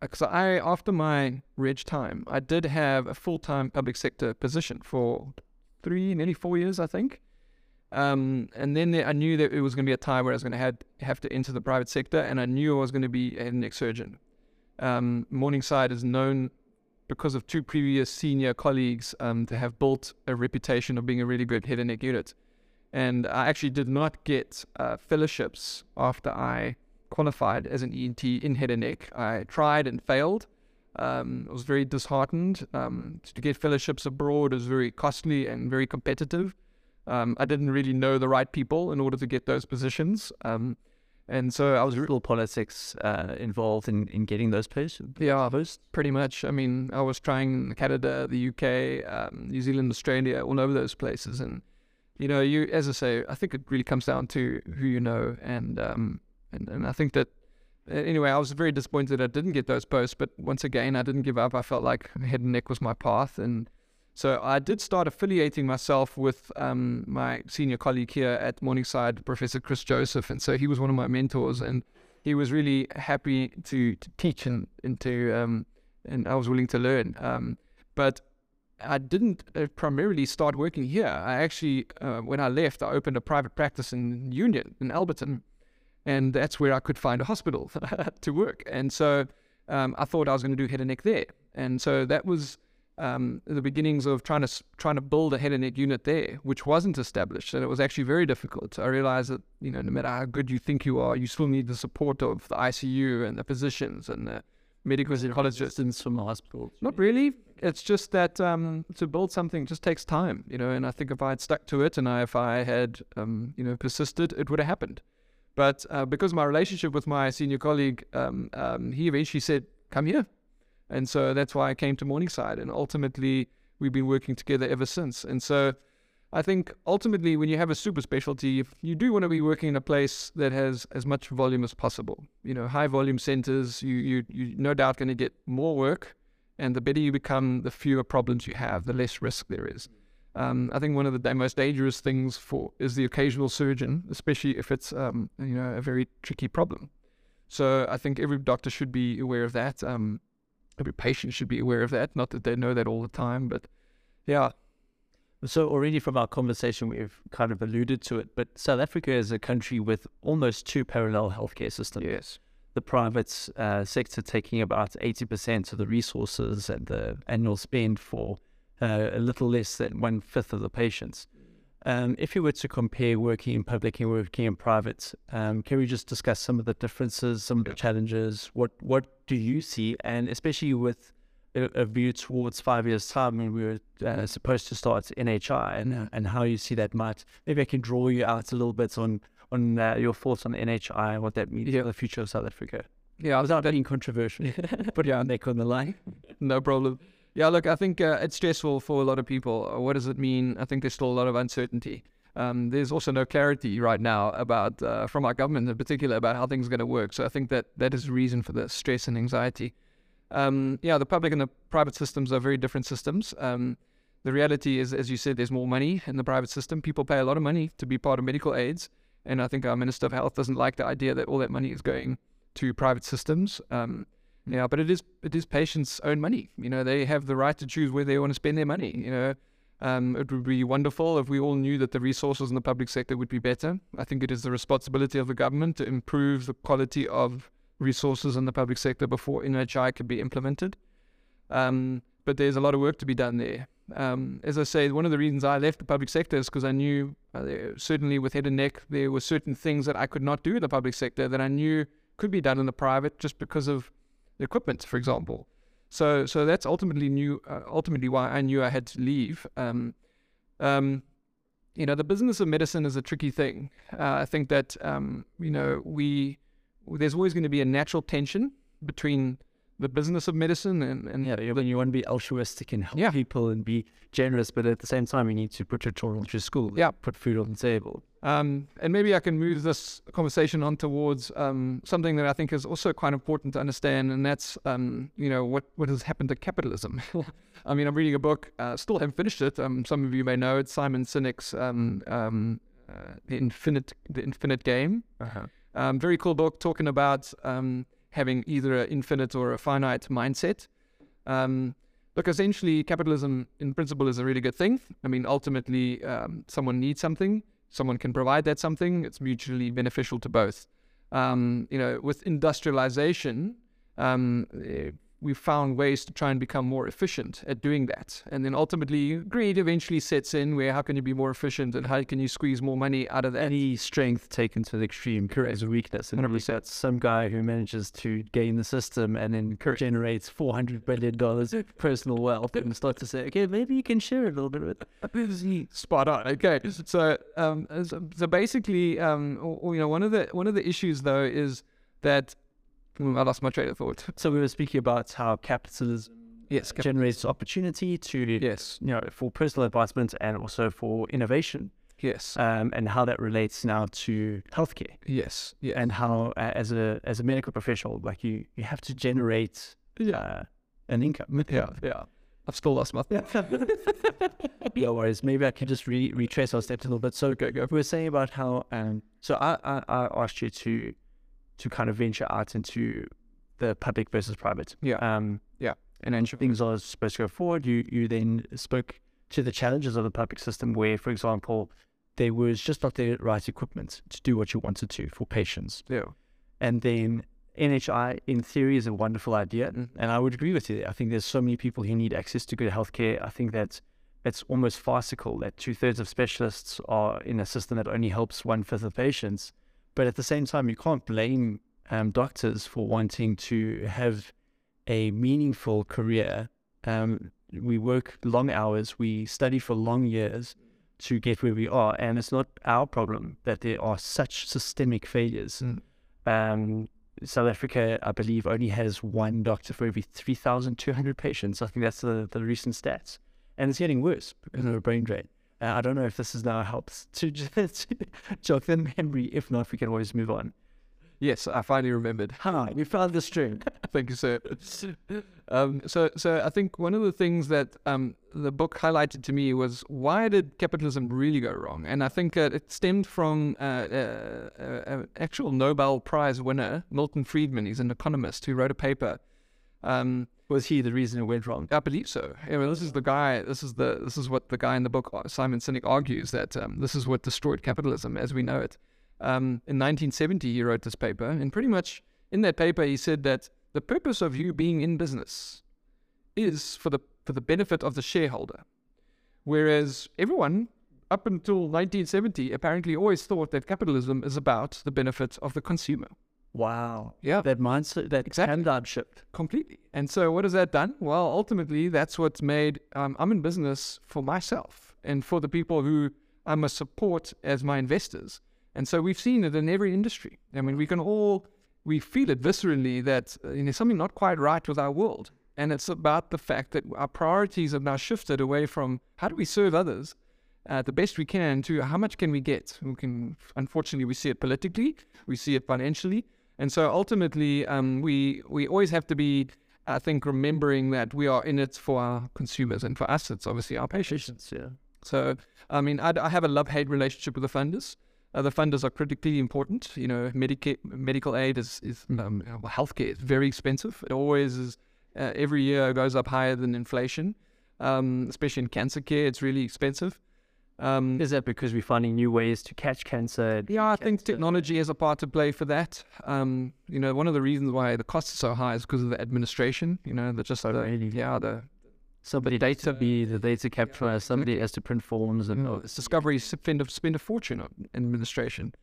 because I, after my reg time, I did have a full-time public sector position for three, nearly four years, I think. Um, and then there, I knew that it was going to be a time where I was going to have, have to enter the private sector, and I knew I was going to be a head and neck surgeon. Um, Morningside is known because of two previous senior colleagues um, to have built a reputation of being a really good head and neck unit. And I actually did not get uh, fellowships after I qualified as an E N T in head and neck. I tried and failed. Um, I was very disheartened. Um, to get fellowships abroad was very costly and very competitive. Um, I didn't really know the right people in order to get those positions. Um, and so I was... Real politics uh, involved in, in getting those places? Yeah, pretty much. I mean, I was trying Canada, the U K, um, New Zealand, Australia, all over those places. And you know, you as I say, I think it really comes down to who you know, and um, and, and I think that anyway, I was very disappointed I didn't get those posts. But once again, I didn't give up. I felt like head and neck was my path, and so I did start affiliating myself with um, my senior colleague here at Morningside, Professor Chris Joseph, and so he was one of my mentors, and he was really happy to, to teach and, and to um, and I was willing to learn, um, but. I didn't uh, primarily start working here. I actually, uh, when I left, I opened a private practice in Union, in Alberton, and that's where I could find a hospital to work. And so um, I thought I was going to do head and neck there. And so that was um, the beginnings of trying to trying to build a head and neck unit there, which wasn't established, and it was actually very difficult. I realized that you know, no matter how good you think you are, you still need the support of the I C U and the physicians and the medical psychologists from the hospital. Not really. It's just that um, to build something just takes time, you know, and I think if I had stuck to it and I, if I had, um, you know, persisted, it would have happened. But uh, because my relationship with my senior colleague, um, um, he eventually said, come here. And so that's why I came to Morningside. And ultimately, we've been working together ever since. And so I think ultimately when you have a super specialty, you do want to be working in a place that has as much volume as possible. You know, high volume centers, you, you, you're no doubt going to get more work. And the better you become, the fewer problems you have, the less risk there is. Um, I think one of the most dangerous things for is the occasional surgeon, especially if it's um, you know, a very tricky problem. So I think every doctor should be aware of that. Um, every patient should be aware of that. Not that they know that all the time, but yeah. So already from our conversation, we've kind of alluded to it, but South Africa is a country with almost two parallel healthcare systems. Yes. The private uh, sector taking about eighty percent of the resources and the annual spend for uh, a little less than one-fifth of the patients. Um, if you were to compare working in public and working in private, um, can we just discuss some of the differences, some of the challenges? What what do you see? And especially with a, a view towards five years' time when we were uh, supposed to start N H I and, and how you see that might... Maybe I can draw you out a little bit on... on uh, your thoughts on N H I and what that means yeah. for the future of South Africa. Yeah, without being controversial. Put your neck on the line. No problem. Yeah, look, I think uh, it's stressful for a lot of people. What does it mean? I think there's still a lot of uncertainty. Um, there's also no clarity right now about, uh, from our government in particular, about how things are going to work. So I think that that is the reason for the stress and anxiety. Um, yeah, the public and the private systems are very different systems. Um, the reality is, as you said, there's more money in the private system. People pay a lot of money to be part of medical aids. And I think our Minister of Health doesn't like the idea that all that money is going to private systems. Um, yeah, but it is it is patients' own money. You know, they have the right to choose where they want to spend their money. You know, um, it would be wonderful if we all knew that the resources in the public sector would be better. I think it is the responsibility of the government to improve the quality of resources in the public sector before N H I can be implemented. Um, but there's a lot of work to be done there. Um, as I say, one of the reasons I left the public sector is because I knew uh, there, certainly with head and neck, there were certain things that I could not do in the public sector that I knew could be done in the private just because of the equipment, for example. So, so that's ultimately new, uh, ultimately why I knew I had to leave. Um, um, you know, the business of medicine is a tricky thing. Uh, I think that, um, you know, we, there's always going to be a natural tension between the business of medicine, and, and yeah, then you want to be altruistic and help yeah. people and be generous, but at the same time you need to put your children through school, yeah, put food on the table. Um, and maybe I can move this conversation on towards um, something that I think is also quite important to understand, and that's um, you know, what what has happened to capitalism. I mean, I'm reading a book, uh, still haven't finished it. Um, some of you may know it, Simon Sinek's um, um, uh, the Infinite the Infinite Game. Uh-huh. Um, very cool book talking about um, having either an infinite or a finite mindset. Um, Look, essentially, capitalism in principle is a really good thing. I mean, ultimately, um, someone needs something. Someone can provide that something. It's mutually beneficial to both. Um, you know, with industrialization, um, we've found ways to try and become more efficient at doing that. And then ultimately, greed eventually sets in where how can you be more efficient and how can you squeeze more money out of that? Any strength taken to the extreme is a weakness. And we've got some guy who manages to gain the system and then Correct. generates four hundred billion dollars of personal wealth and starts to say, okay, maybe you can share a little bit with it. Spot on. Okay. So, um, so basically, um, you know, one of the, one of the issues though is that I lost my train of thought. So we were speaking about how capitalism yes, cap generates opportunity to, yes. you know, for personal advancement and also for innovation. Yes. Um, and how that relates now to healthcare. Yes. yes. And how, uh, as a as a medical professional, like you, you have to generate yeah. uh, an income. Yeah. Yeah. I've still lost my thought. No worries. Maybe I can just re retrace our steps a little bit. So go, go. We were saying about how. Um, so I, I I asked you to. to kind of venture out into the public versus private. Yeah. Um, yeah. And then things are supposed to go forward. You, you then spoke to the challenges of the public system where, for example, there was just not the right equipment to do what you wanted to for patients. Yeah. And then N H I, in theory, is a wonderful idea. Mm-hmm. And I would agree with you. I think there's so many people who need access to good healthcare. I think that it's almost farcical that two-thirds of specialists are in a system that only helps one-fifth of patients. But at the same time, you can't blame um, doctors for wanting to have a meaningful career. Um, we work long hours, we study for long years to get where we are, and it's not our problem that there are such systemic failures. Mm. Um, South Africa, I believe, only has one doctor for every three thousand two hundred patients. I think that's the, the recent stats. And it's getting worse because of a brain drain. I don't know if this is now helps to jog the memory. If not, we can always move on. Yes, I finally remembered. Hi, we found the string. Thank you, sir. Um, so, so I think one of the things that um, the book highlighted to me was why did capitalism really go wrong? And I think uh, it stemmed from an actual Nobel Prize winner, Milton Friedman. He's an economist who wrote a paper. Um, Was he the reason it went wrong? I believe so. I mean, this is the guy. This is the. This is what the guy in the book, Simon Sinek, argues that um, this is what destroyed capitalism as we know it. Um, in nineteen seventy, he wrote this paper, and pretty much in that paper, he said that the purpose of you being in business is for the for the benefit of the shareholder, whereas everyone up until nineteen seventy apparently always thought that capitalism is about the benefit of the consumer. Wow. Yeah. That mindset, that paradigm shift. Completely. And so what has that done? Well, ultimately, that's what's made, um, I'm in business for myself and for the people who I must support as my investors. And so we've seen it in every industry. I mean, we can all, we feel it viscerally that uh, you know, something not quite right with our world. And it's about the fact that our priorities have now shifted away from how do we serve others Uh, the best we can to how much can we get? We can, unfortunately, we see it politically, we see it financially. And so ultimately, um, we, we always have to be, I think, remembering that we are in it for our consumers. And for us, it's obviously our patients. patients yeah. So, I mean, I, I have a love-hate relationship with the funders. Uh, the funders are critically important. You know, medica medical aid is, is um, well, healthcare is very expensive. It always is, uh, every year goes up higher than inflation, um, especially in cancer care. It's really expensive. Um, Is that because we're finding new ways to catch cancer? Yeah, I think technology has a part to play for that. Um, you know, one of the reasons why the costs are so high is because of the administration. You know, that just so the, really, yeah, the somebody the data be the data capture. Yeah, somebody exactly. has to print forms and you know, it's discovery spend of spend a fortune on administration.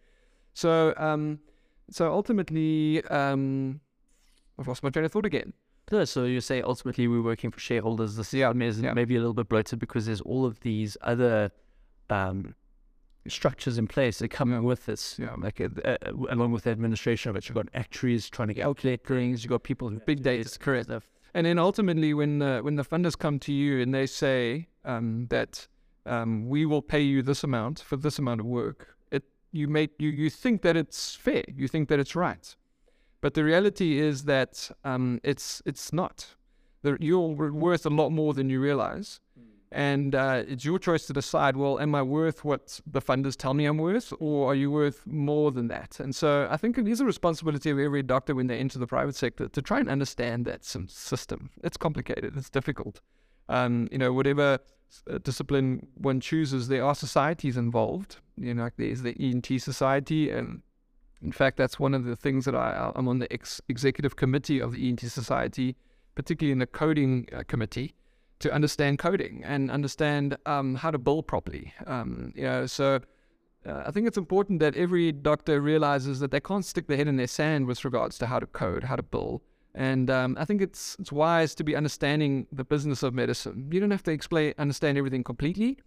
So, um, so ultimately, um, I've lost my train of thought again. No, so you say ultimately we're working for shareholders. This yeah, is yeah. maybe a little bit bloated because there's all of these other Um, structures in place that come with this, you know, like a, a, along with the administration of it. You've got actuaries trying to calculate things, you've got people with big data correct stuff. And then ultimately, when uh, when the funders come to you and they say um, that um, we will pay you this amount for this amount of work, it you make you you think that it's fair, you think that it's right, but the reality is that um, it's it's not. The, you're worth a lot more than you realize, mm. and uh, it's your choice to decide. Well, am I worth what the funders tell me I'm worth, or are you worth more than that? And so I think it is a responsibility of every doctor when they enter the private sector to try and understand that system. It's complicated. It's difficult. Um, you know, whatever discipline one chooses, there are societies involved. You know, like there's the E N T society, and in fact, that's one of the things that I, I'm on the ex executive committee of the E N T society, particularly in the coding uh, committee, to understand coding and understand um, how to bill properly. Um, you know, so uh, I think it's important that every doctor realizes that they can't stick their head in their sand with regards to how to code, how to bill. And um, I think it's, it's wise to be understanding the business of medicine. You don't have to explain, understand everything completely,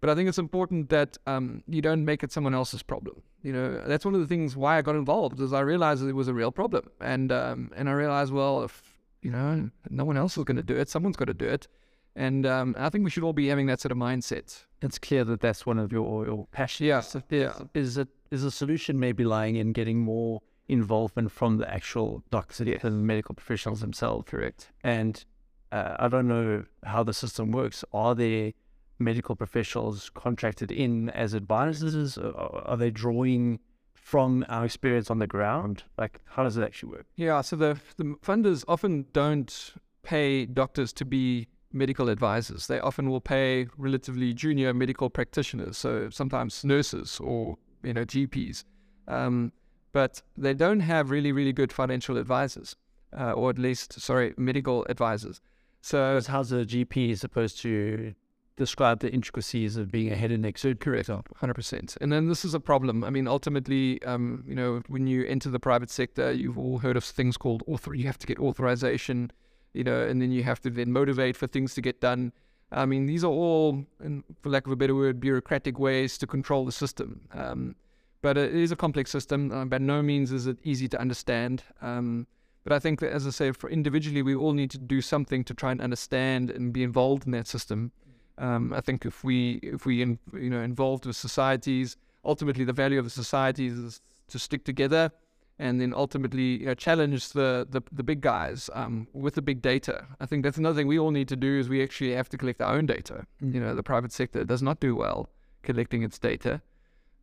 but I think it's important that um, you don't make it someone else's problem. You know, that's one of the things why I got involved, is I realized that it was a real problem. And, um, and I realized, well, if you know, no one else is going to do it. Someone's got to do it. And um, I think we should all be having that sort of mindset. It's clear that that's one of your, your passions. Yeah. So, yeah. Is it, is a solution maybe lying in getting more involvement from the actual doctors yes. and medical professionals themselves? Correct. And uh, I don't know how the system works. Are there medical professionals contracted in as advisors? Are they drawing from our experience on the ground? Like, how does it actually work? Yeah, so the, the funders often don't pay doctors to be medical advisors. They often will pay relatively junior medical practitioners, so sometimes nurses or, you know, G Ps. Um, but they don't have really, really good financial advisors, uh, or at least, sorry, medical advisors. So how's a G P supposed to describe the intricacies of being a head and neck surgeon? Correct, one hundred percent. And then this is a problem. I mean, ultimately, um, you know, when you enter the private sector, you've all heard of things called author. You have to get authorization, you know, and then you have to then motivate for things to get done. I mean, these are all, in, for lack of a better word, bureaucratic ways to control the system. Um, but it is a complex system. Uh, by no means is it easy to understand. Um, But I think that, as I say, for individually, we all need to do something to try and understand and be involved in that system. Um, I think if we if we in, you know involved with societies, ultimately the value of the societies is to stick together, and then ultimately you know, challenge the, the the big guys um, with the big data. I think that's another thing we all need to do, is we actually have to collect our own data. Mm. You know, the private sector does not do well collecting its data.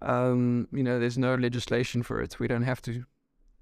Um, you know, there's no legislation for it. We don't have to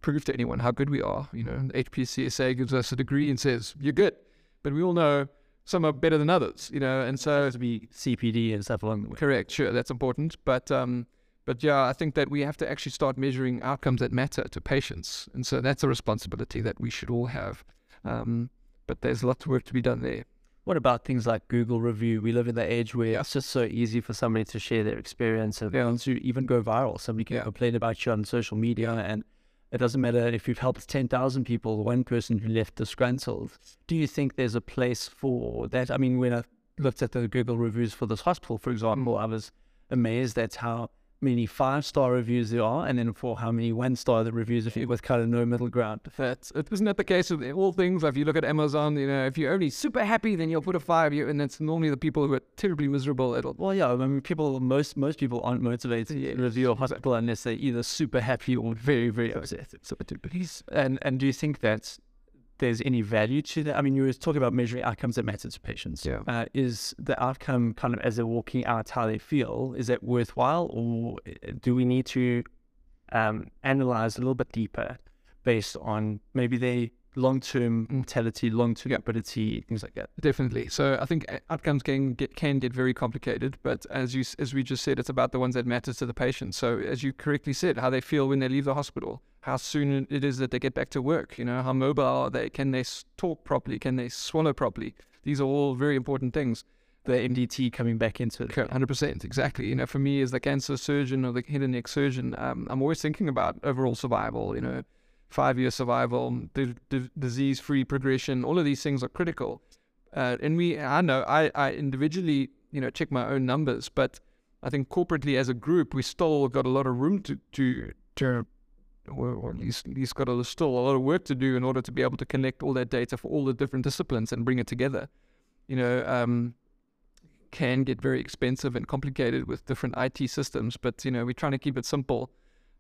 prove to anyone how good we are. You know, H P C S A gives us a degree and says you're good, but we all know some are better than others, you know, and so to be C P D and stuff along the way. Correct, sure, that's important. But um, but yeah, I think that we have to actually start measuring outcomes that matter to patients, and so that's a responsibility that we should all have. Um, but there's lots of work to be done there. What about things like Google review? We live in the age where yeah. it's just so easy for somebody to share their experience and yeah. to even go viral. Somebody can yeah. complain about you on social media, and it doesn't matter if you've helped ten thousand people, one person who left disgruntled. Do you think there's a place for that? I mean, when I looked at the Google reviews for this hospital, for example, mm. I was amazed at how many five-star reviews there are, and then for how many one-star the reviews, if you with kind of no middle ground. That's, isn't that the case with all things? If you look at Amazon, you know, if you're only super happy, then you'll put a five, and it's normally the people who are terribly miserable. It'll... Well, yeah, I mean, people, most most people aren't motivated yeah, to review a hospital exactly. unless they're either super happy or very, very upset. So, and, and do you think that there's any value to that? I mean, you were talking about measuring outcomes that matter to patients. Yeah. Uh, is the outcome kind of as they're walking out how they feel, is that worthwhile, or do we need to um, analyze a little bit deeper based on maybe their long-term mortality, long-term yeah. morbidity, things like that? Definitely. So I think outcomes can get, can get very complicated, but as you as we just said, it's about the ones that matter to the patient. So as you correctly said, how they feel when they leave the hospital, how soon it is that they get back to work, you know, how mobile are they, can they talk properly, can they swallow properly? These are all very important things. The M D T coming back into it. one hundred percent, exactly. You know, for me as the cancer surgeon or the head and neck surgeon, um, I'm always thinking about overall survival, you know, five-year survival, disease-free progression, all of these things are critical. Uh, and we, I know, I, I individually, you know, check my own numbers, but I think corporately as a group, we still got a lot of room to, to, to or at least, at least got a, still a lot of work to do in order to be able to connect all that data for all the different disciplines and bring it together. You know, um, can get very expensive and complicated with different I T systems, but, you know, we're trying to keep it simple.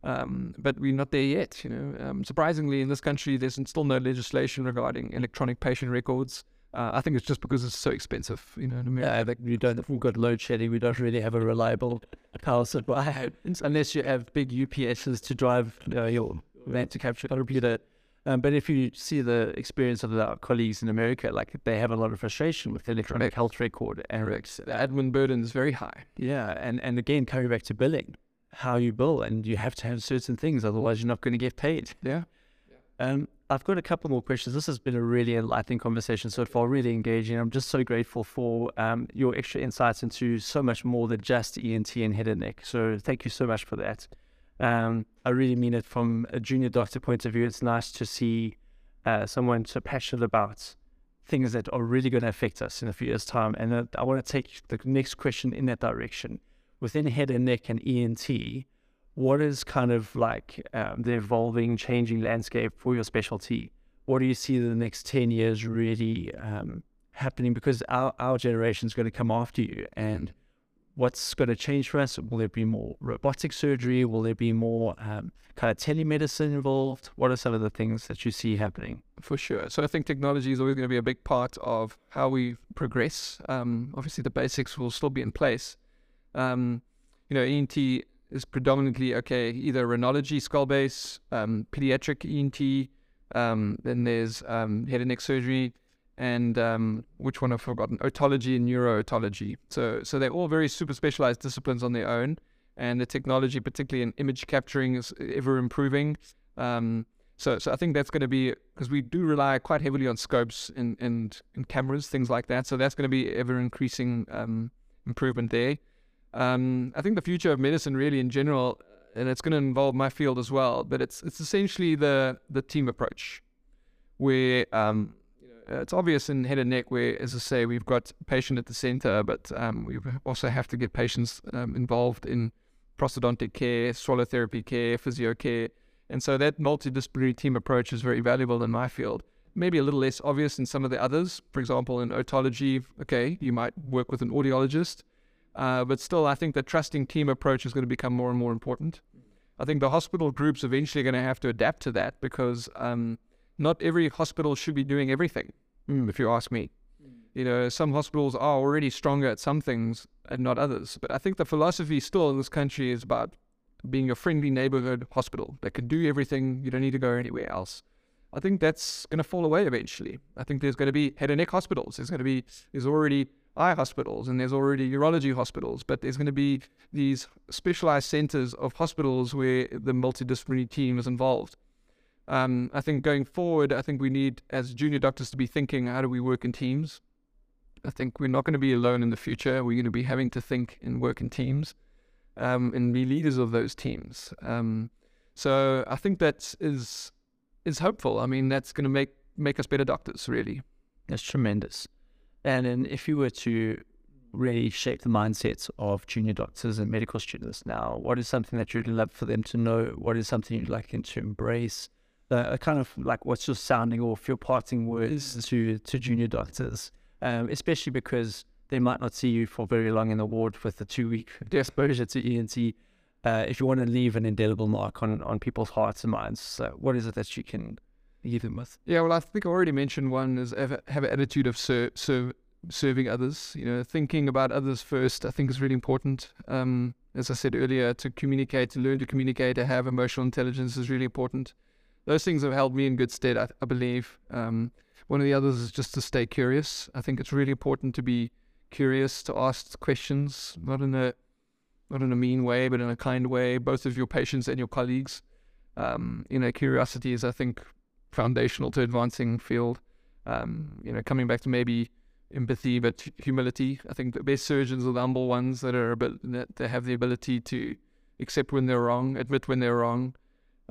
Um, but we're not there yet, you know. Um, surprisingly, in this country, there's still no legislation regarding electronic patient records. Uh, I think it's just because it's so expensive, you know. In America. Yeah, like we don't. We've got load shedding. We don't really have a reliable power supply, unless you have big U P Ss to drive you know, your van to capture computer. Um, but if you see the experience of our colleagues in America, like they have a lot of frustration with electronic health record, and the admin burden is very high. Yeah, and and again, coming back to billing, how you bill, and you have to have certain things, otherwise you're not going to get paid. Yeah. Um, I've got a couple more questions. This has been a really enlightening conversation so far, really engaging. I'm just so grateful for um, your extra insights into so much more than just E N T and head and neck. So thank you so much for that. Um, I really mean it from a junior doctor point of view. It's nice to see uh, someone so passionate about things that are really going to affect us in a few years' time. And uh, I want to take the next question in that direction. Within head and neck and E N T, what is kind of like um, the evolving, changing landscape for your specialty? What do you see the next ten years really um, happening? Because our, our generation is going to come after you. And what's going to change for us? Will there be more robotic surgery? Will there be more um, kind of telemedicine involved? What are some of the things that you see happening? For sure. So I think technology is always going to be a big part of how we progress. Um, obviously, the basics will still be in place. Um, you know, E N T... is predominantly, okay, either rhinology, skull base, um, pediatric E N T, um, then there's um, head and neck surgery, and um, which one I've forgotten, otology and neurootology. So so they're all very super specialized disciplines on their own, and the technology, particularly in image capturing, is ever improving. Um, so so I think that's going to be, because we do rely quite heavily on scopes and, and, and cameras, things like that, so that's going to be ever-increasing um, improvement there. Um, I think the future of medicine really in general, and it's going to involve my field as well, but it's it's essentially the the team approach where um, you know, it's obvious in head and neck where, as I say, we've got patient at the center, but um, we also have to get patients um, involved in prosthodontic care, swallow therapy care, physio care. And so that multidisciplinary team approach is very valuable in my field. Maybe a little less obvious in some of the others. For example, in otology, okay, you might work with an audiologist. Uh, but still, I think the trusting team approach is going to become more and more important. I think the hospital groups eventually are going to have to adapt to that because um, not every hospital should be doing everything, mm. if you ask me. Mm. You know, some hospitals are already stronger at some things and not others. But I think the philosophy still in this country is about being a friendly neighborhood hospital that can do everything. You don't need to go anywhere else. I think that's going to fall away eventually. I think there's going to be head and neck hospitals. There's going to be, there's already... eye hospitals, and there's already urology hospitals, but there's going to be these specialized centers of hospitals where the multidisciplinary team is involved. Um, I think going forward, I think we need, as junior doctors, to be thinking, how do we work in teams? I think we're not going to be alone in the future. We're going to be having to think and work in teams um, and be leaders of those teams. Um, so I think that is, is hopeful. I mean, that's going to make, make us better doctors, really. That's tremendous. And then if you were to really shape the mindsets of junior doctors and medical students now, what is something that you'd love for them to know? What is something you'd like them to embrace? Uh, kind of like what's your sounding off, your parting words to, to junior doctors, um, especially because they might not see you for very long in the ward with the two-week exposure to E N T. Uh, if you want to leave an indelible mark on, on people's hearts and minds, so what is it that you can... even with? Yeah, well, I think I already mentioned one is have, have an attitude of ser ser serving others, you know, thinking about others first, I think is really important. Um, as I said earlier, to communicate, to learn to communicate, to have emotional intelligence is really important. Those things have held me in good stead, I, I believe. Um, one of the others is just to stay curious. I think it's really important to be curious, to ask questions, not in a, not in a mean way, but in a kind way, both of your patients and your colleagues. Um, you know, curiosity is, I think, foundational to advancing field. Um, you know, coming back to maybe empathy, but humility. I think the best surgeons are the humble ones that are that they have the ability to accept when they're wrong, admit when they're wrong.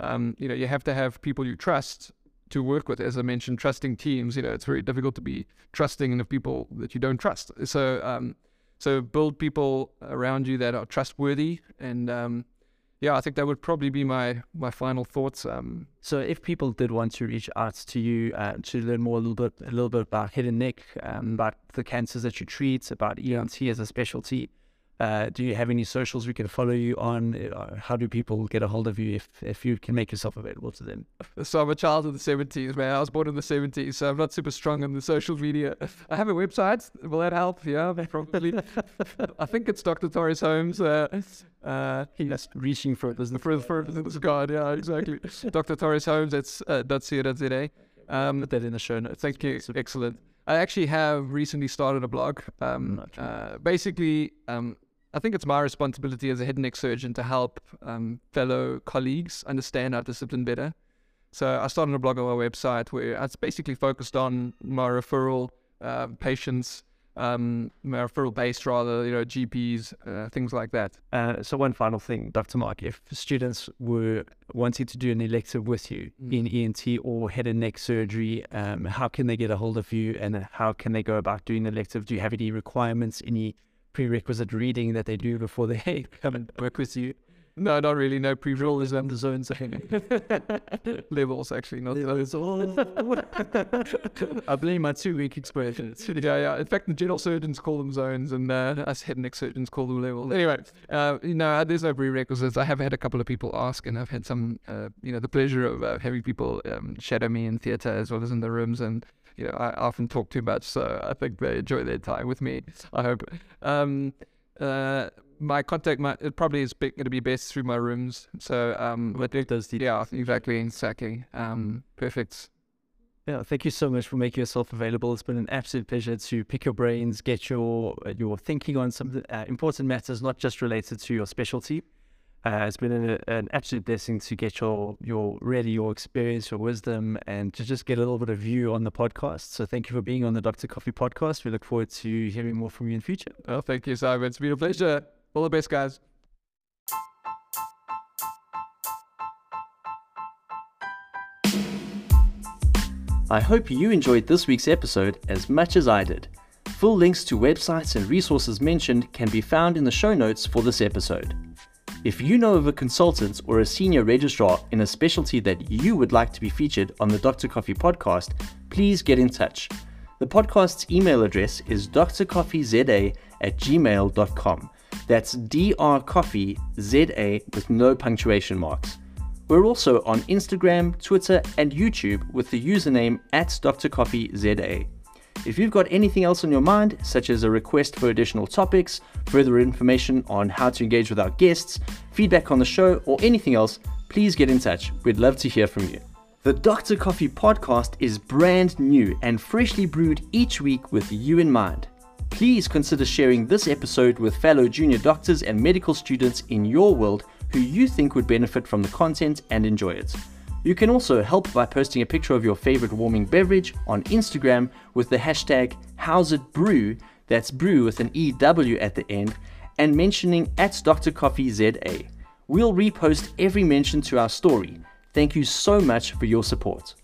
Um, you know, you have to have people you trust to work with. As I mentioned, trusting teams. You know, it's very difficult to be trusting of people that you don't trust. So um, So build people around you that are trustworthy. And um, yeah, I think that would probably be my my final thoughts. Um, so if people did want to reach out to you uh, to learn more a little bit a little bit about head and neck, um, about the cancers that you treat, about E N T as a specialty, uh, do you have any socials we can follow you on? How do people get a hold of you if, if you can make yourself available to them? So I'm a child of the seventies, man. I was born in the seventies, so I'm not super strong on the social media. I have a website. Will that help? Yeah, probably. I think it's Doctor Torres-Holmes. Uh, uh, He's reaching for it, isn't for, for this God, yeah, exactly. Doctor Torres-Holmes, that's uh, dot co dot z a. Um, Put that in the show notes. Thank you. Excellent. I actually have recently started a blog. Um, uh, basically... Um, I think it's my responsibility as a head and neck surgeon to help um, fellow colleagues understand our discipline better. So I started a blog on my website where it's basically focused on my referral uh, patients, um, my referral base rather, you know, G Ps, uh, things like that. Uh, so one final thing, Doctor Mark, if students were wanting to do an elective with you mm. in E N T or head and neck surgery, um, how can they get a hold of you and how can they go about doing an elective? Do you have any requirements, any prerequisite reading that they do before they hey, come and work with you? No, not really. No pre-roll is on the zone levels, actually. Not levels. I blame my two-week experience. Yeah, yeah. In fact, the general surgeons call them zones, and uh, us head and neck surgeons call them levels. Anyway, uh, you know, there's no prerequisites. I have had a couple of people ask, and I've had some, uh, you know, the pleasure of uh, having people um, shadow me in theatre as well as in the rooms, and you know, I often talk too much, so I think they enjoy their time with me, I hope. Um, uh, my contact, my, it probably is going to be best through my rooms. So, um, what but, does the yeah, exactly, exactly. Um, perfect. Yeah, thank you so much for making yourself available. It's been an absolute pleasure to pick your brains, get your your thinking on some uh, important matters, not just related to your specialty. Uh, it's been an, an absolute blessing to get your, your really your experience, your wisdom, and to just get a little bit of you on the podcast. So thank you for being on the Doctor Coffee Podcast. We look forward to hearing more from you in the future. Oh, thank you, Simon. It's been a pleasure. All the best, guys. I hope you enjoyed this week's episode as much as I did. Full links to websites and resources mentioned can be found in the show notes for this episode. If you know of a consultant or a senior registrar in a specialty that you would like to be featured on the Doctor Coffee Podcast, please get in touch. The podcast's email address is d r coffee z a at gmail dot com. That's D R Coffee Z A with no punctuation marks. We're also on Instagram, Twitter, and YouTube with the username at D R Coffee Z A. If you've got anything else on your mind, such as a request for additional topics, further information on how to engage with our guests, feedback on the show, or anything else, please get in touch. We'd love to hear from you. The Doctor Coffee Podcast is brand new and freshly brewed each week with you in mind. Please consider sharing this episode with fellow junior doctors and medical students in your world who you think would benefit from the content and enjoy it. You can also help by posting a picture of your favorite warming beverage on Instagram with the hashtag HowsItBrew, that's brew with an E W at the end, and mentioning at D R Coffee Z A. We'll repost every mention to our story. Thank you so much for your support.